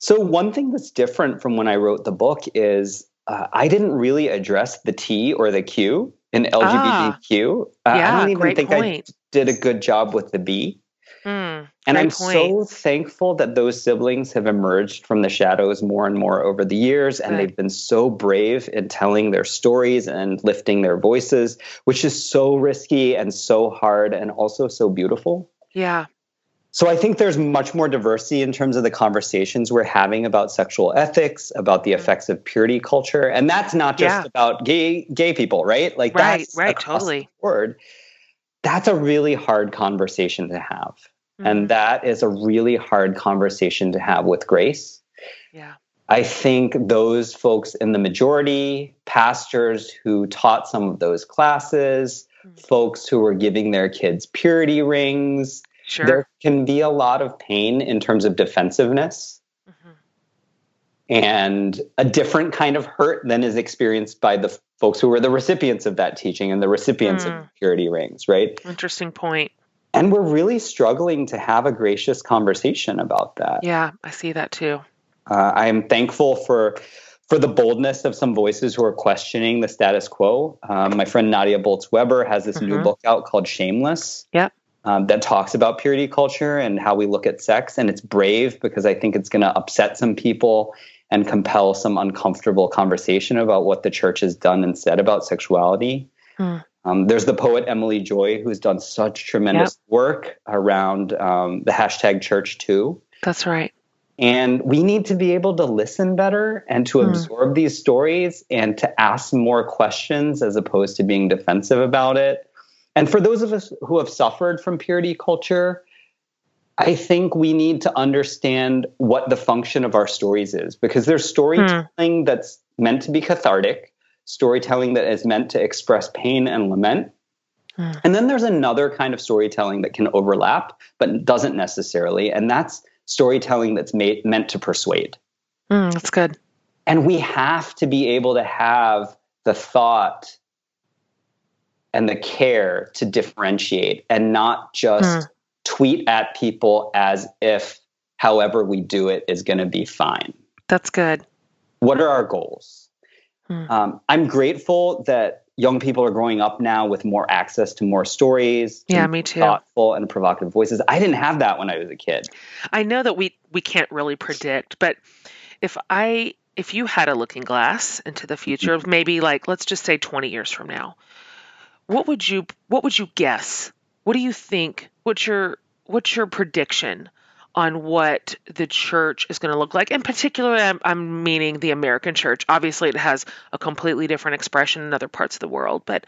So one thing that's different from when I wrote the book is uh, I didn't really address the T or the Q in L G B T Q. Ah, uh, yeah, I don't even think point. I did a good job with the B. Mm, and I'm point. so thankful that those siblings have emerged from the shadows more and more over the years. And good. They've been so brave in telling their stories and lifting their voices, which is so risky and so hard and also so beautiful. Yeah. So I think there's much more diversity in terms of the conversations we're having about sexual ethics, about the effects of purity culture. And that's not just yeah. about gay gay people, right? Like right, that's right, across totally. the board. That's a really hard conversation to have. Mm-hmm. And that is a really hard conversation to have with grace. Yeah. I think those folks in the majority, pastors who taught some of those classes, folks who are giving their kids purity rings. Sure. There can be a lot of pain in terms of defensiveness mm-hmm. and a different kind of hurt than is experienced by the folks who were the recipients of that teaching and the recipients mm. of purity rings, right? Interesting point. And we're really struggling to have a gracious conversation about that. Yeah, I see that too. Uh, I am thankful for... for the boldness of some voices who are questioning the status quo. Um, my friend Nadia Boltz-Weber has this mm-hmm. new book out called Shameless yeah. um, that talks about purity culture and how we look at sex. And it's brave because I think it's going to upset some people and compel some uncomfortable conversation about what the church has done and said about sexuality. Mm. Um, there's the poet Emily Joy, who's done such tremendous yeah. work around um, the hashtag church too. That's right. And we need to be able to listen better and to mm. absorb these stories and to ask more questions as opposed to being defensive about it. And for those of us who have suffered from purity culture, I think we need to understand what the function of our stories is, because there's storytelling mm. that's meant to be cathartic, storytelling that is meant to express pain and lament. Mm. And then there's another kind of storytelling that can overlap, but doesn't necessarily. And that's storytelling that's made, meant to persuade. Mm, that's good. And we have to be able to have the thought and the care to differentiate and not just mm. tweet at people as if however we do it is going to be fine. That's good. What are our goals? Mm. Um, I'm grateful that young people are growing up now with more access to more stories. Yeah, me too. Thoughtful and provocative voices. I didn't have that when I was a kid. I know that we, we can't really predict, but if I, if you had a looking glass into the future, maybe like, let's just say twenty years from now, what would you, what would you guess? What do you think? What's your, what's your prediction on what the church is going to look like. In particular, I'm, I'm meaning the American church. Obviously, it has a completely different expression in other parts of the world, but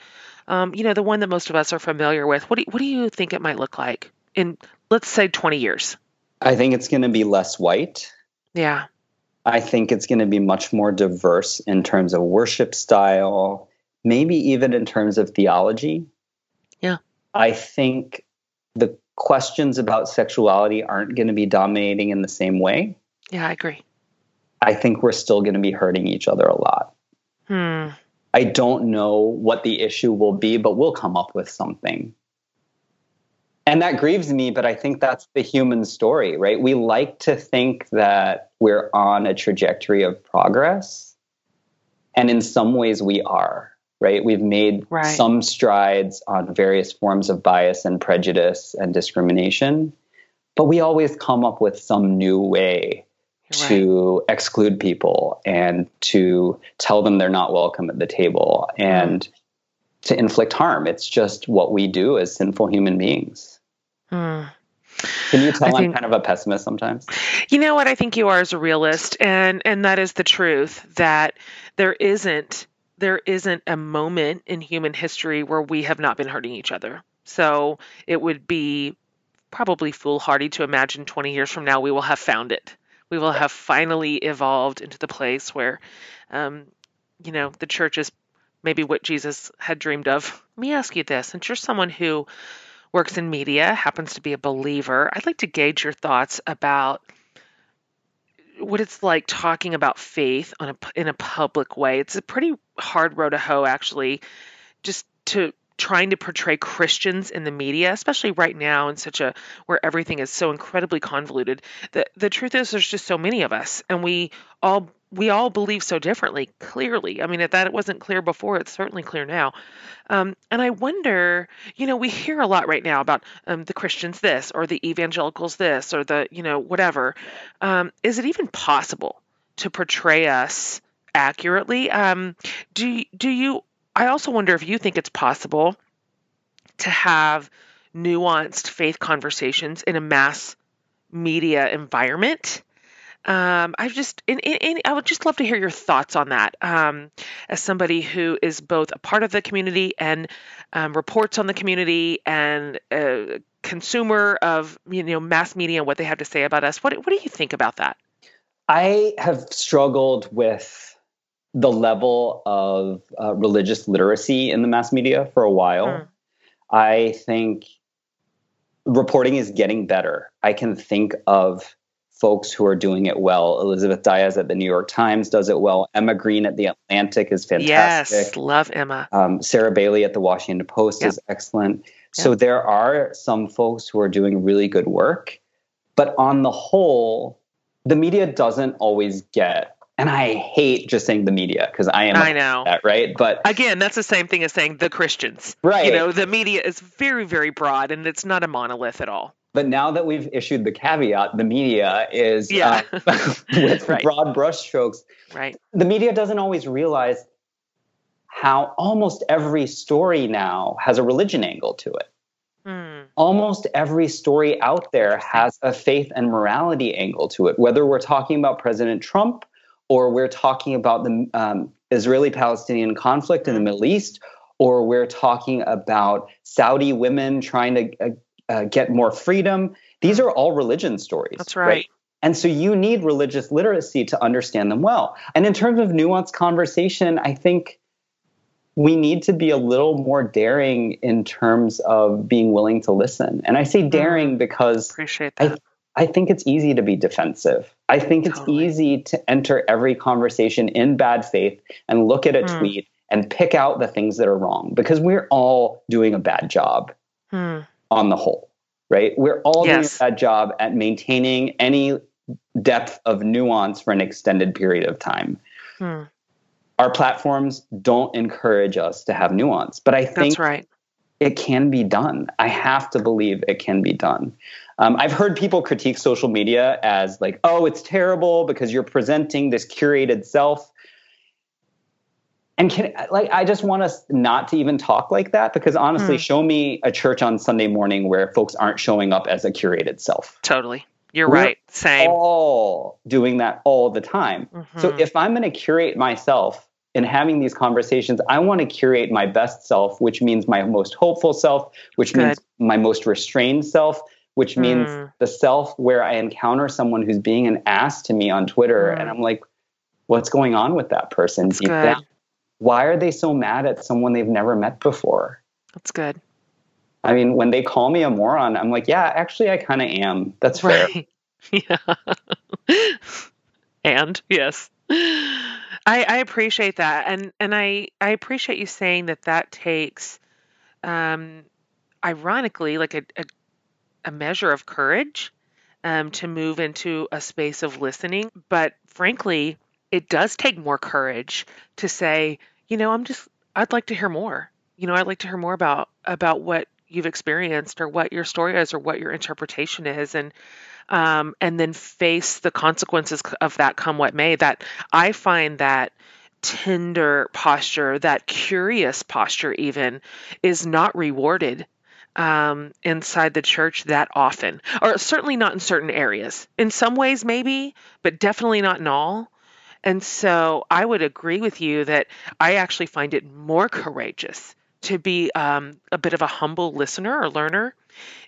um, you know, the one that most of us are familiar with. What do what do you think it might look like in, let's say, twenty years? I think it's going to be less white. Yeah. I think it's going to be much more diverse in terms of worship style, maybe even in terms of theology. Yeah. I think the questions about sexuality aren't going to be dominating in the same way. Yeah, I agree. I think we're still going to be hurting each other a lot. Hmm. I don't know what the issue will be, but we'll come up with something. And that grieves me, but I think that's the human story, right? We like to think that we're on a trajectory of progress. And in some ways we are, right? We've made right. some strides on various forms of bias and prejudice and discrimination, but we always come up with some new way right. to exclude people and to tell them they're not welcome at the table and mm. to inflict harm. It's just what we do as sinful human beings. Hmm. Can you tell think, I'm kind of a pessimist sometimes? You know what? I think you are as a realist. And, and that is the truth, that there isn't, there isn't a moment in human history where we have not been hurting each other. So it would be probably foolhardy to imagine twenty years from now, we will have found it. We will have finally evolved into the place where, um, you know, the church is maybe what Jesus had dreamed of. Let me ask you this. Since you're someone who works in media, happens to be a believer, I'd like to gauge your thoughts about what it's like talking about faith on a, in a public way. It's a pretty hard row to hoe, actually, just to trying to portray Christians in the media, especially right now in such a, where everything is so incredibly convoluted. The the truth is there's just so many of us, and we all we all believe so differently, clearly. I mean, if that wasn't clear before, it's certainly clear now. Um, and I wonder, you know, we hear a lot right now about um, the Christians this, or the evangelicals this, or the, you know, whatever. Um, is it even possible to portray us accurately? Um, do, do you, I also wonder if you think it's possible to have nuanced faith conversations in a mass media environment. Um, I've just, in, in, in, I would just love to hear your thoughts on that. Um, as somebody who is both a part of the community and um, reports on the community and a consumer of, you know, mass media and what they have to say about us, what what do you think about that? I have struggled with the level of uh, religious literacy in the mass media for a while. Mm. I think reporting is getting better. I can think of folks who are doing it well. Elizabeth Diaz at the New York Times does it well. Emma Green at the Atlantic is fantastic. Yes, love Emma. Um, Sarah Bailey at the Washington Post yep. is excellent. Yep. So there are some folks who are doing really good work, but on the whole, the media doesn't always get, and I hate just saying the media because I am, I know that, right? But again, that's the same thing as saying the Christians, right? You know, the media is very, very broad and it's not a monolith at all. But now that we've issued the caveat, the media is yeah. uh, with right. broad brushstrokes. Right. The media doesn't always realize how almost every story now has a religion angle to it. Mm. Almost every story out there has a faith and morality angle to it, whether we're talking about President Trump or we're talking about the um, Israeli-Palestinian conflict in the Middle East, or we're talking about Saudi women trying to uh, Uh, get more freedom. These are all religion stories. That's right. right. And so you need religious literacy to understand them well. And in terms of nuanced conversation, I think we need to be a little more daring in terms of being willing to listen. And I say daring because Appreciate that. I, I think it's easy to be defensive. I think it's totally. easy to enter every conversation in bad faith and look at a mm. tweet and pick out the things that are wrong, because we're all doing a bad job. Mm. On the whole, right? We're all yes. doing a bad job at maintaining any depth of nuance for an extended period of time. Hmm. Our platforms don't encourage us to have nuance, but I think That's right. it can be done. I have to believe it can be done. Um, I've heard people critique social media as like, oh, it's terrible because you're presenting this curated self. And can, like, I just want us not to even talk like that, because honestly, mm. show me a church on Sunday morning where folks aren't showing up as a curated self. Totally. You're We're right. Same. All doing that all the time. Mm-hmm. So if I'm going to curate myself and having these conversations, I want to curate my best self, which means my most hopeful self, which Good. means my most restrained self, which mm. means the self where I encounter someone who's being an ass to me on Twitter. Mm. And I'm like, what's going on with that person? That, why are they so mad at someone they've never met before? That's good. I mean, when they call me a moron, I'm like, yeah, actually, I kind of am. That's right. fair. Yeah. And yes, I, I appreciate that. And, and I, I appreciate you saying that that takes, um, ironically, like a, a, a measure of courage, um, to move into a space of listening. But frankly, it does take more courage to say, you know, I'm just, I'd like to hear more. You know, I'd like to hear more about, about what you've experienced or what your story is or what your interpretation is. And, um, and then face the consequences of that come what may. That I find that tender posture, that curious posture even, is not rewarded um, inside the church that often, or certainly not in certain areas. In some ways, maybe, but definitely not in all. And so I would agree with you that I actually find it more courageous to be um, a bit of a humble listener or learner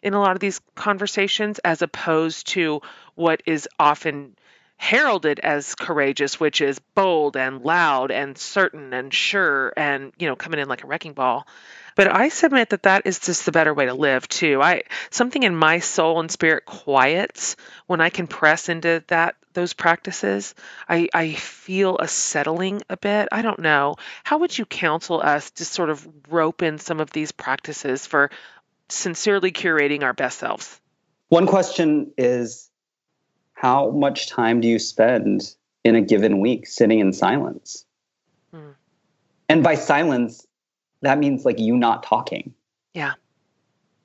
in a lot of these conversations, as opposed to what is often heralded as courageous, which is bold and loud and certain and sure and, you know, coming in like a wrecking ball. But I submit that that is just the better way to live too. I something in my soul and spirit quiets when I can press into that those practices. I, I feel a settling a bit. I don't know. How would you counsel us to sort of rope in some of these practices for sincerely curating our best selves? One question is, how much time do you spend in a given week sitting in silence? Hmm. And by silence, that means like you not talking. Yeah.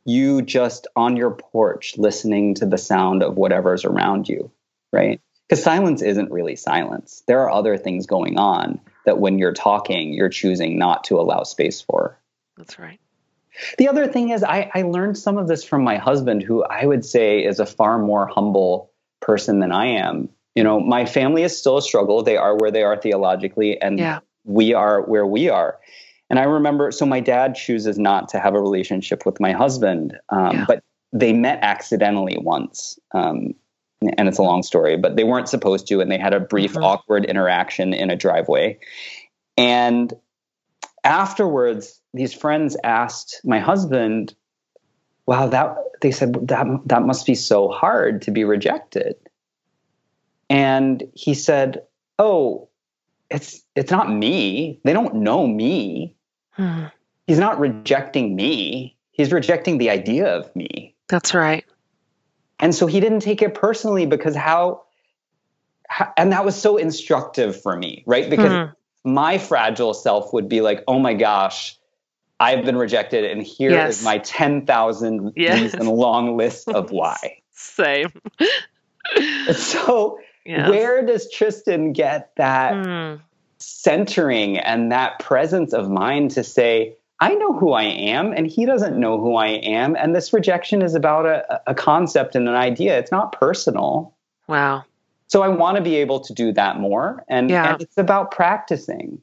You just on your porch listening to the sound of whatever's around you, right? Because silence isn't really silence. There are other things going on that when you're talking, you're choosing not to allow space for. That's right. The other thing is I, I learned some of this from my husband, who I would say is a far more humble person than I am. You know, my family is still a struggle. They are where they are theologically, and yeah. we are where we are. And I remember, so my dad chooses not to have a relationship with my husband, um, yeah. but they met accidentally once. Um, and it's a long story, but they weren't supposed to. And they had a brief, mm-hmm. awkward interaction in a driveway. And afterwards, these friends asked my husband, wow, that they said, that, that must be so hard to be rejected. And he said, oh, it's, it's not me. They don't know me. Hmm. He's not rejecting me. He's rejecting the idea of me. That's right. And so he didn't take it personally, because how, how and that was so instructive for me, right? Because mm-hmm. my fragile self would be like, oh my gosh, I've been rejected. And here yes. is my ten thousand yes. reason long list of why. Same. So yeah. where does Tristan get that mm. centering and that presence of mind to say, I know who I am, and he doesn't know who I am. And this rejection is about a, a concept and an idea. It's not personal. Wow. So I want to be able to do that more. And, yeah. and it's about practicing.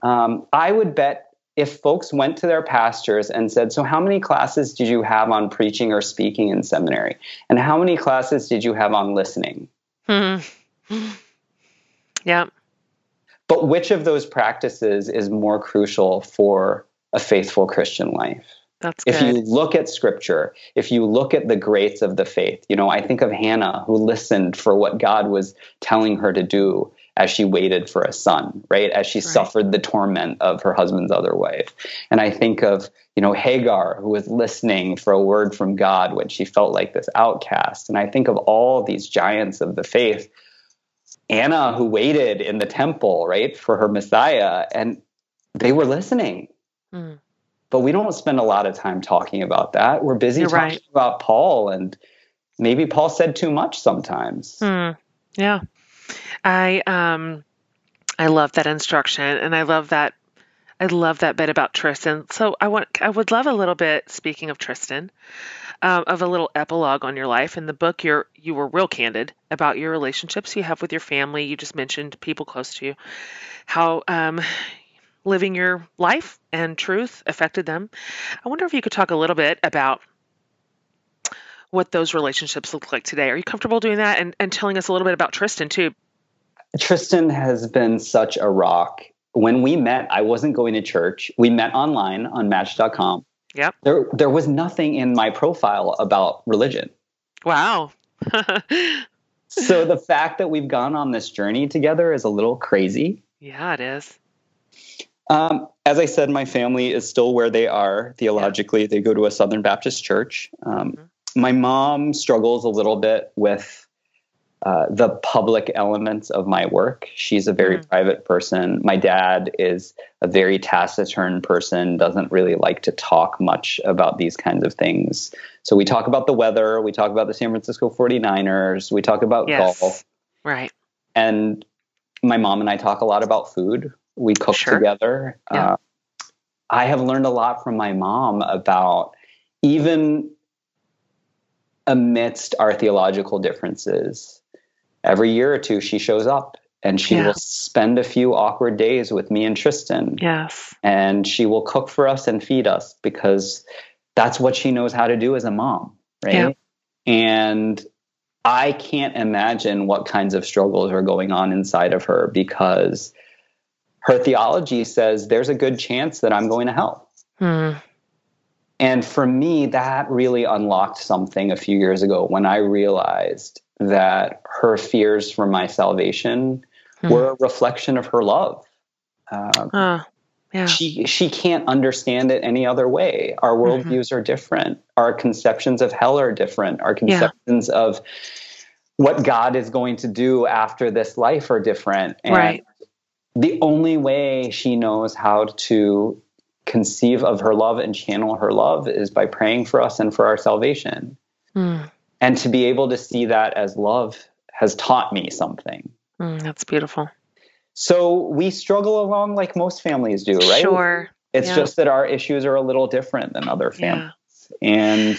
Um, I would bet if folks went to their pastors and said, so how many classes did you have on preaching or speaking in seminary? And how many classes did you have on listening? Mm-hmm. Yeah. But which of those practices is more crucial for a faithful Christian life? That's good. If you look at scripture, if you look at the greats of the faith, you know, I think of Hannah, who listened for what God was telling her to do as she waited for a son, right? As she right. suffered the torment of her husband's other wife. And I think of, you know, Hagar, who was listening for a word from God when she felt like this outcast. And I think of all these giants of the faith, Anna, who waited in the temple, right, for her Messiah, and they were listening. Mm. But we don't spend a lot of time talking about that. We're busy You're talking right. about Paul, and maybe Paul said too much sometimes. Mm. Yeah. I, um, I love that instruction, and I love that. I love that bit about Tristan. So I want, I would love a little bit, speaking of Tristan, um, of a little epilogue on your life. In the book, you're, you were real candid about your relationships you have with your family. You just mentioned people close to you, how um, living your life and truth affected them. I wonder if you could talk a little bit about what those relationships look like today. Are you comfortable doing that and, and telling us a little bit about Tristan too? Tristan has been such a rock. When we met, I wasn't going to church. We met online on match dot com. Yep. There there was nothing in my profile about religion. Wow. So the fact that we've gone on this journey together is a little crazy. Yeah, it is. Um, as I said, my family is still where they are theologically. Yeah. They go to a Southern Baptist church. Um, mm-hmm. My mom struggles a little bit with Uh, the public elements of my work. She's a very mm. private person. My dad is a very taciturn person, doesn't really like to talk much about these kinds of things. So we talk about the weather. We talk about the San Francisco forty-niners. We talk about yes. golf. Right. And my mom and I talk a lot about food. We cook sure. together. Yeah. Uh, I have learned a lot from my mom about even amidst our theological differences. Every year or two, she shows up and she yeah. will spend a few awkward days with me and Tristan. Yes. And she will cook for us and feed us because that's what she knows how to do as a mom, right? Yeah. And I can't imagine what kinds of struggles are going on inside of her because her theology says there's a good chance that I'm going to hell. Mm. And for me, that really unlocked something a few years ago when I realized that her fears for my salvation mm. were a reflection of her love. Um, uh, yeah. She she can't understand it any other way. Our worldviews mm-hmm. are different. Our conceptions of hell are different. Our conceptions yeah. of what God is going to do after this life are different. And right. the only way she knows how to conceive of her love and channel her love is by praying for us and for our salvation. Mm. And to be able to see that as love has taught me something. Mm, that's beautiful. So we struggle along like most families do, right? Sure. It's yeah. just that our issues are a little different than other families. Yeah. And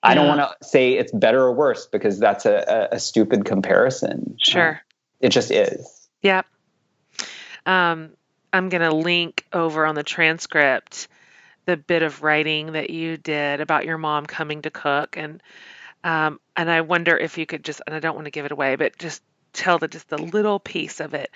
I yeah. don't want to say it's better or worse because that's a, a, a stupid comparison. Sure. Um, it just is. Yep. Um, I'm going to link over on the transcript the bit of writing that you did about your mom coming to cook and Um, and I wonder if you could just, and I don't want to give it away, but just tell the, just the little piece of it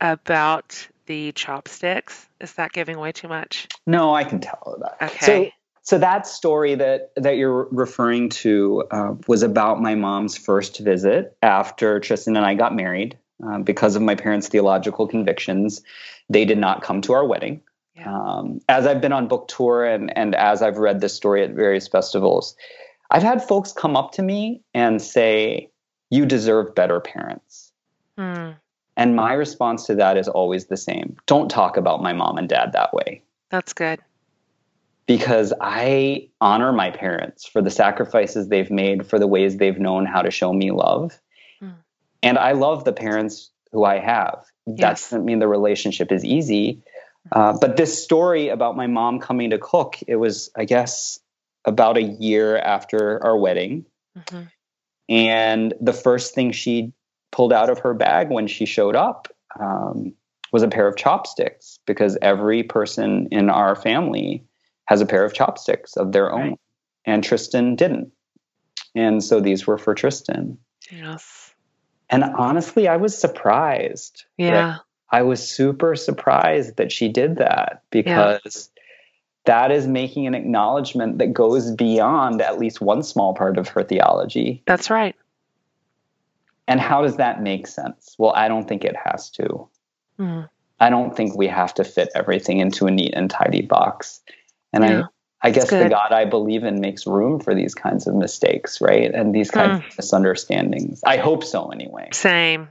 about the chopsticks. Is that giving away too much? No, I can tell that. Okay. So, so that story that, that you're referring to uh, was about my mom's first visit after Tristan and I got married. Um, because of my parents' theological convictions, they did not come to our wedding. Yeah. Um, as I've been on book tour and, and as I've read this story at various festivals, I've had folks come up to me and say, you deserve better parents. Mm. And my response to that is always the same. Don't talk about my mom and dad that way. That's good. Because I honor my parents for the sacrifices they've made, for the ways they've known how to show me love. Mm. And I love the parents who I have. Yes. That doesn't mean the relationship is easy. Uh, but this story about my mom coming to cook, it was, I guess, about a year after our wedding. Mm-hmm. And the first thing she pulled out of her bag when she showed up um, was a pair of chopsticks, because every person in our family has a pair of chopsticks of their right. own. And Tristan didn't. And so these were for Tristan. Yes. And honestly, I was surprised. Yeah. Right? I was super surprised that she did that because... Yeah. That is making an acknowledgement that goes beyond at least one small part of her theology. That's right. And how does that make sense? Well, I don't think it has to. Mm. I don't think we have to fit everything into a neat and tidy box. And yeah, I, I guess the God I believe in makes room for these kinds of mistakes, right? And these kinds mm. of misunderstandings. I hope so anyway. Same.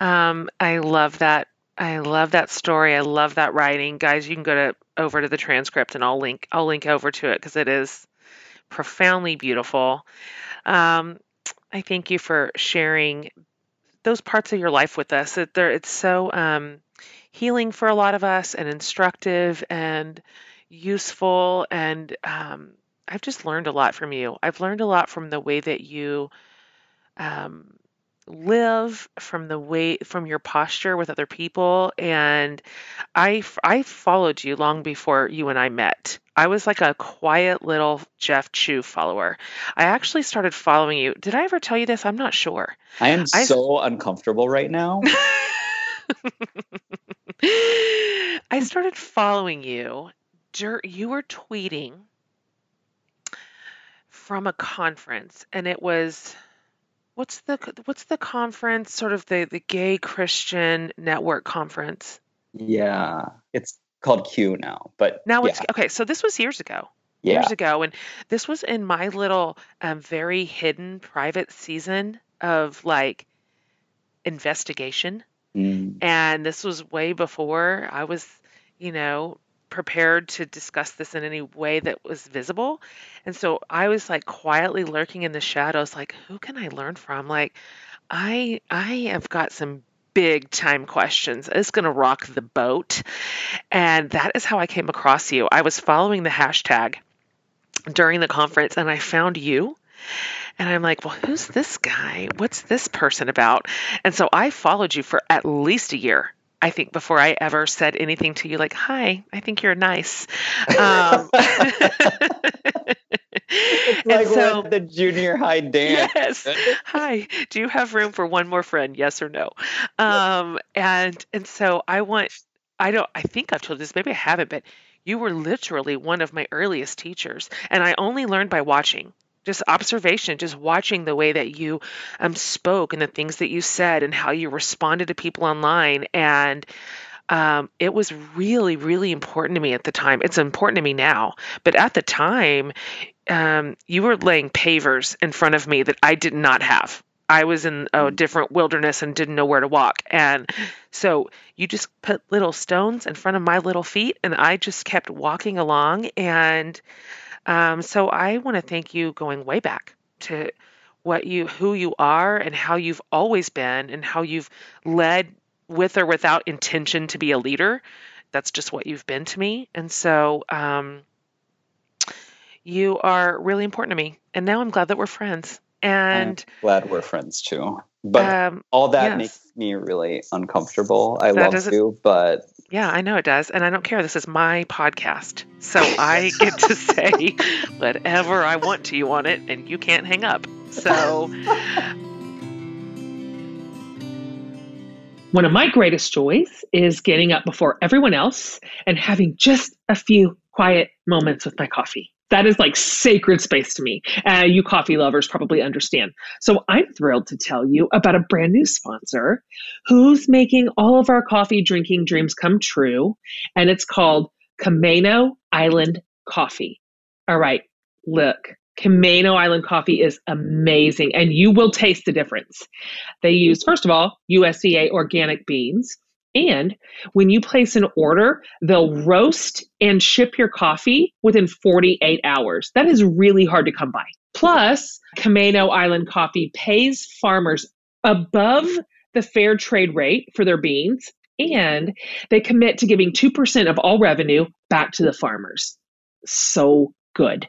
Um, I love that. I love that story. I love that writing. Guys, you can go to over to the transcript and I'll link I'll link over to it because it is profoundly beautiful. Um, I thank you for sharing those parts of your life with us. It, it's so um, healing for a lot of us and instructive and useful. And um, I've just learned a lot from you. I've learned a lot from the way that you um, live, from the way, from your posture with other people. And I, I followed you long before you and I met. I was like a quiet little Jeff Chu follower. I actually started following you. Did I ever tell you this? I'm not sure. I am I've... so uncomfortable right now. I started following you. You were tweeting from a conference, and it was, what's the what's the conference? Sort of the the Gay Christian Network conference. Yeah, it's called Q now, but now yeah. It's okay. So this was years ago. Yeah. Years ago, and this was in my little, um, very hidden, private season of like investigation. Mm. And this was way before I was, you know, prepared to discuss this in any way that was visible. And so I was like quietly lurking in the shadows, like, who can I learn from? Like, I, I have got some big time questions. It's going to rock the boat. And that is how I came across you. I was following the hashtag during the conference, and I found you. And I'm like, well, who's this guy? What's this person about? And so I followed you for at least a year, I think, before I ever said anything to you like, hi, I think you're nice. Um, it's like so, the junior high dance. Yes. Hi, do you have room for one more friend? Yes or no? Um, and and so I want, I don't, I think I've told this, maybe I haven't, but you were literally one of my earliest teachers. And I only learned by watching. Just observation, just watching the way that you um, spoke and the things that you said and how you responded to people online. And um, it was really, really important to me at the time. It's important to me now. But at the time, um, you were laying pavers in front of me that I did not have. I was in a different wilderness and didn't know where to walk. And so you just put little stones in front of my little feet, and I just kept walking along. And Um, so I want to thank you, going way back to what you, who you are and how you've always been and how you've led with or without intention to be a leader. That's just what you've been to me. And so, um, you are really important to me, and now I'm glad that we're friends, and I'm glad we're friends too, but um, all that yes. makes me really uncomfortable. I that love you, but yeah, I know it does. And I don't care. This is my podcast. So I get to say whatever I want to you on it, and you can't hang up. So one of my greatest joys is getting up before everyone else and having just a few quiet moments with my coffee. That is like sacred space to me. Uh, you coffee lovers probably understand. So I'm thrilled to tell you about a brand new sponsor who's making all of our coffee drinking dreams come true. And it's called Camano Island Coffee. All right, look, Camano Island Coffee is amazing, and you will taste the difference. They use, first of all, U S D A organic beans. And when you place an order, they'll roast and ship your coffee within forty-eight hours. That is really hard to come by. Plus, Camano Island Coffee pays farmers above the fair trade rate for their beans, and they commit to giving two percent of all revenue back to the farmers. So good.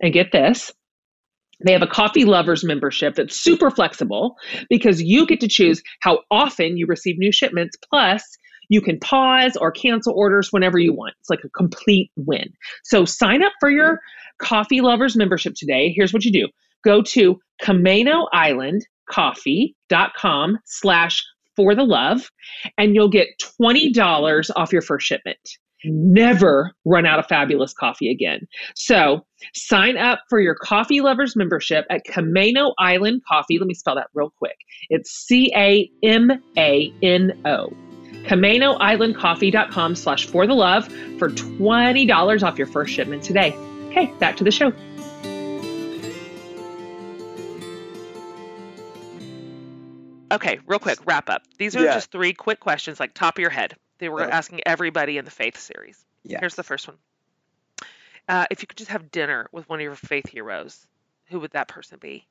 And get this. They have a coffee lovers membership that's super flexible because you get to choose how often you receive new shipments. Plus, you can pause or cancel orders whenever you want. It's like a complete win. So sign up for your coffee lovers membership today. Here's what you do. Go to Camano Island Coffee dot com slash for the love, and you'll get twenty dollars off your first shipment. Never run out of fabulous coffee again. So sign up for your coffee lovers membership at Camano Island Coffee. Let me spell that real quick. It's C A M A N O. Camano Island Coffee dot com slash for the love for twenty dollars off your first shipment today. Okay, back to the show. Okay, real quick, wrap up. These are yeah. just three quick questions, like top of your head. They were asking everybody in the faith series. Yeah. Here's the first one. Uh, if you could just have dinner with one of your faith heroes, who would that person be?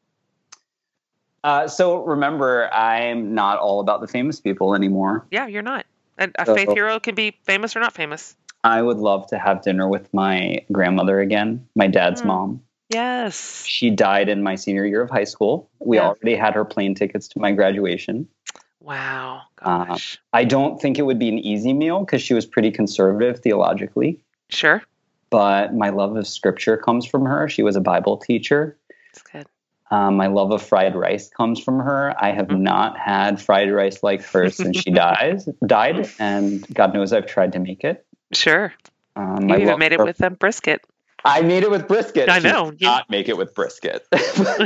Uh, so remember, I'm not all about the famous people anymore. Yeah, you're not. A, a so, faith hero can be famous or not famous. I would love to have dinner with my grandmother again, my dad's mm. mom. Yes. She died in my senior year of high school. We yes. already had her plane tickets to my graduation. Wow. Gosh. Uh, I don't think it would be an easy meal because she was pretty conservative theologically. Sure. But my love of scripture comes from her. She was a Bible teacher. That's good. Um, my love of fried rice comes from her. I have mm-hmm. not had fried rice like her since she dies, died, and God knows I've tried to make it. Sure. Um, you even made it her, with um, brisket. I made it with brisket. I know. She did not make it with brisket.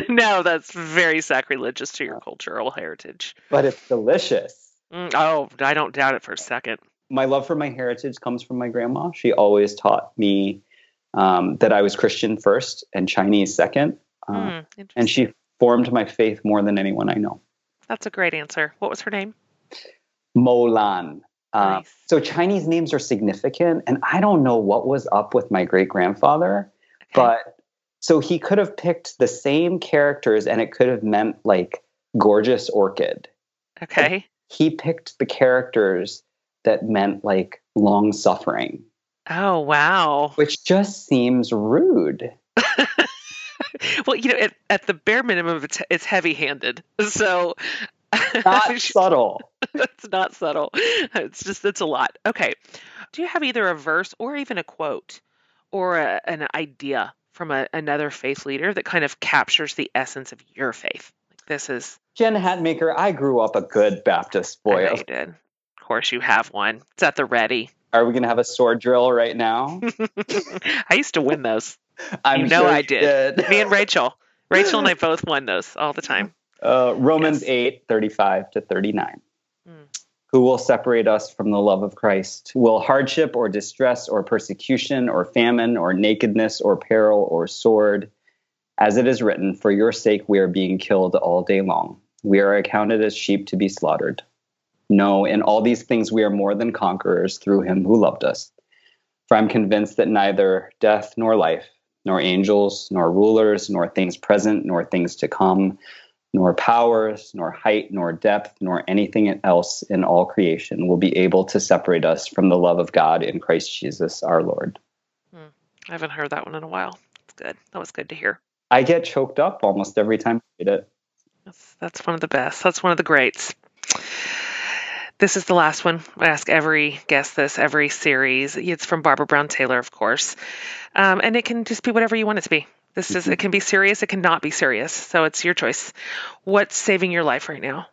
No, that's very sacrilegious to your cultural heritage. But it's delicious. Mm, oh, I don't doubt it for a second. My love for my heritage comes from my grandma. She always taught me um, that I was Christian first and Chinese second. Uh, mm, and she formed my faith more than anyone I know. That's a great answer. What was her name? Molan. Uh, nice. So Chinese names are significant. And I don't know what was up with my great grandfather, okay. but so he could have picked the same characters and it could have meant like gorgeous orchid. Okay. But he picked the characters that meant like long suffering. Oh, wow. Which just seems rude. Well, you know, at, at the bare minimum, it's, it's heavy-handed. So, not subtle. It's not subtle. It's just, it's a lot. Okay. Do you have either a verse or even a quote or a, an idea from a, another faith leader that kind of captures the essence of your faith? Like this is Jen Hatmaker. I grew up a good Baptist boy. I know you did. Of course, you have one. It's at the ready. Are we going to have a sword drill right now? I used to win those. I'm you know sure I did. did. Me and Rachel. Rachel and I both won those all the time. Uh, Romans yes. eight, thirty-five to thirty-nine. Mm. Who will separate us from the love of Christ? Will hardship or distress or persecution or famine or nakedness or peril or sword? As it is written, for your sake we are being killed all day long. We are accounted as sheep to be slaughtered. No, in all these things we are more than conquerors through him who loved us. For I'm convinced that neither death nor life, nor angels, nor rulers, nor things present, nor things to come, nor powers, nor height, nor depth, nor anything else in all creation will be able to separate us from the love of God in Christ Jesus our Lord. Hmm. I haven't heard that one in a while. It's good. That was good to hear. I get choked up almost every time I read it. That's, that's one of the best. That's one of the greats. This is the last one. I ask every guest this, every series. It's from Barbara Brown Taylor, of course. Um, and it can just be whatever you want it to be. This is, it can be serious. It can not be serious. So it's your choice. What's saving your life right now?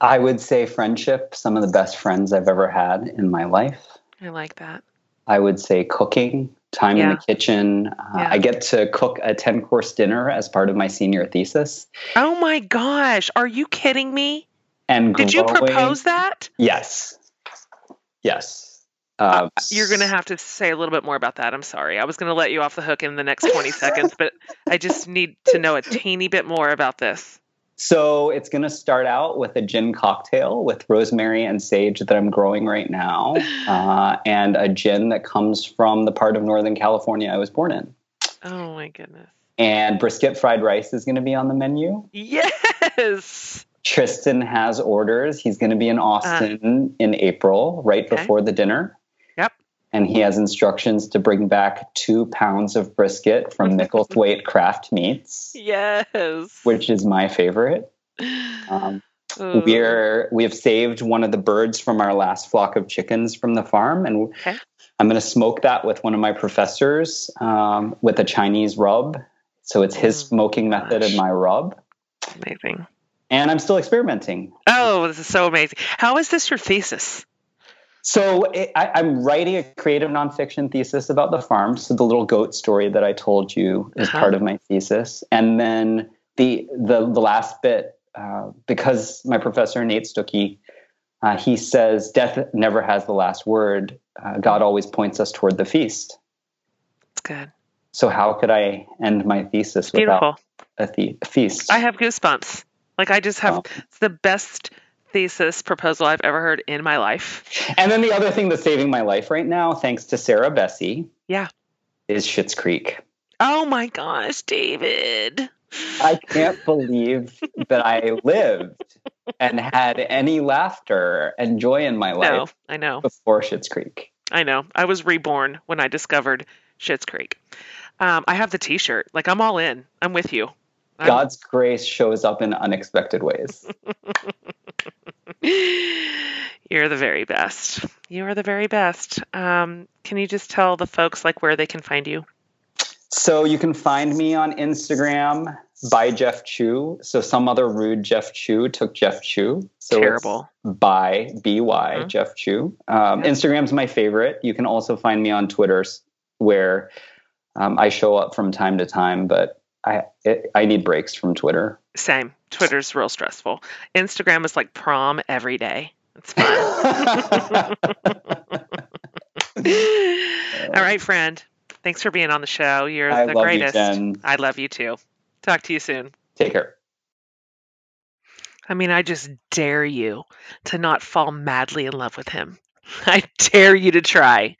I would say friendship. Some of the best friends I've ever had in my life. I like that. I would say cooking, time yeah. in the kitchen. Uh, yeah. I get to cook a ten-course dinner as part of my senior thesis. Oh my gosh. Are you kidding me? And growing. Did you propose that? Yes. Yes. Um, uh, you're going to have to say a little bit more about that. I'm sorry. I was going to let you off the hook in the next twenty seconds, but I just need to know a teeny bit more about this. So it's going to start out with a gin cocktail with rosemary and sage that I'm growing right now, uh, and a gin that comes from the part of Northern California I was born in. Oh, my goodness. And brisket fried rice is going to be on the menu. Yes. Tristan has orders. He's going to be in Austin uh, in April, right okay. before the dinner. Yep. And he has instructions to bring back two pounds of brisket from Micklethwaite Craft Meats. Yes. Which is my favorite. Um, we're, we have saved one of the birds from our last flock of chickens from the farm. And okay. I'm going to smoke that with one of my professors um, with a Chinese rub. So it's his oh, smoking gosh. method and my rub. Amazing. And I'm still experimenting. Oh, this is so amazing. How is this your thesis? So it, I, I'm writing a creative nonfiction thesis about the farm. So the little goat story that I told you is uh-huh. part of my thesis. And then the the, the last bit, uh, because my professor, Nate Stuckey, uh, he says, death never has the last word. Uh, God always points us toward the feast. That's good. So how could I end my thesis Beautiful. without a, the- a feast? I have goosebumps. Like, I just have oh. the best thesis proposal I've ever heard in my life. And then the other thing that's saving my life right now, thanks to Sarah Bessey, yeah. is Schitt's Creek. Oh, my gosh, David. I can't believe that I lived and had any laughter and joy in my life. No, I know. Before Schitt's Creek. I know. I was reborn when I discovered Schitt's Creek. Um, I have the T-shirt. Like, I'm all in. I'm with you. I'm... God's grace shows up in unexpected ways. You're the very best. You are the very best. Um, can you just tell the folks, like, where they can find you? So you can find me on Instagram by Jeff Chu. So some other rude Jeff Chu took Jeff Chu. So terrible. By B Y uh-huh. Jeff Chu. Um, yeah. Instagram's my favorite. You can also find me on Twitter, where um, I show up from time to time, but I it, I need breaks from Twitter. Same. Twitter's real stressful. Instagram is like prom every day. It's fun. All right, friend. Thanks for being on the show. You're I the love greatest. You, Jen. I love you too. Talk to you soon. Take care. I mean, I just dare you to not fall madly in love with him. I dare you to try.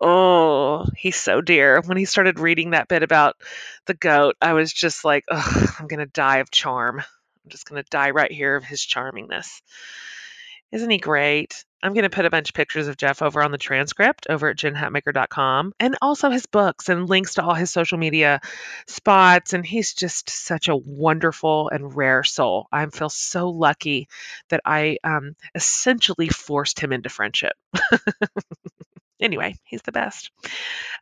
Oh, he's so dear. When he started reading that bit about the goat, I was just like, oh, I'm going to die of charm. I'm just going to die right here of his charmingness. Isn't he great? I'm going to put a bunch of pictures of Jeff over on the transcript over at jen hatmaker dot com, and also his books and links to all his social media spots. And he's just such a wonderful and rare soul. I feel so lucky that I um, essentially forced him into friendship. Anyway, he's the best.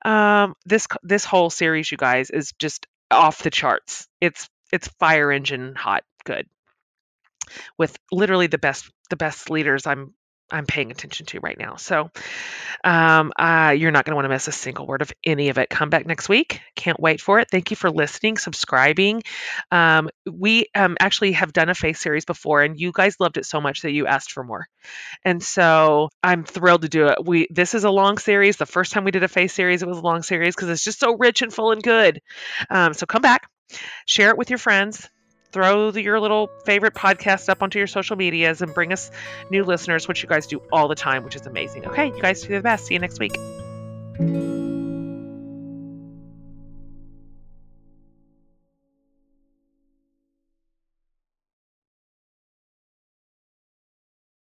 Um, this this whole series, you guys, is just off the charts. It's it's fire engine hot, good, with literally the best the best leaders I'm. I'm paying attention to right now. So um, uh, you're not going to want to miss a single word of any of it. Come back next week. Can't wait for it. Thank you for listening, subscribing. Um, we um, actually have done a faith series before, and you guys loved it so much that you asked for more. And so I'm thrilled to do it. We This is a long series. The first time we did a faith series, it was a long series because it's just so rich and full and good. Um, so come back. Share it with your friends. Throw the, your little favorite podcast up onto your social medias and bring us new listeners, which you guys do all the time, which is amazing. Okay, you guys do the best. See you next week.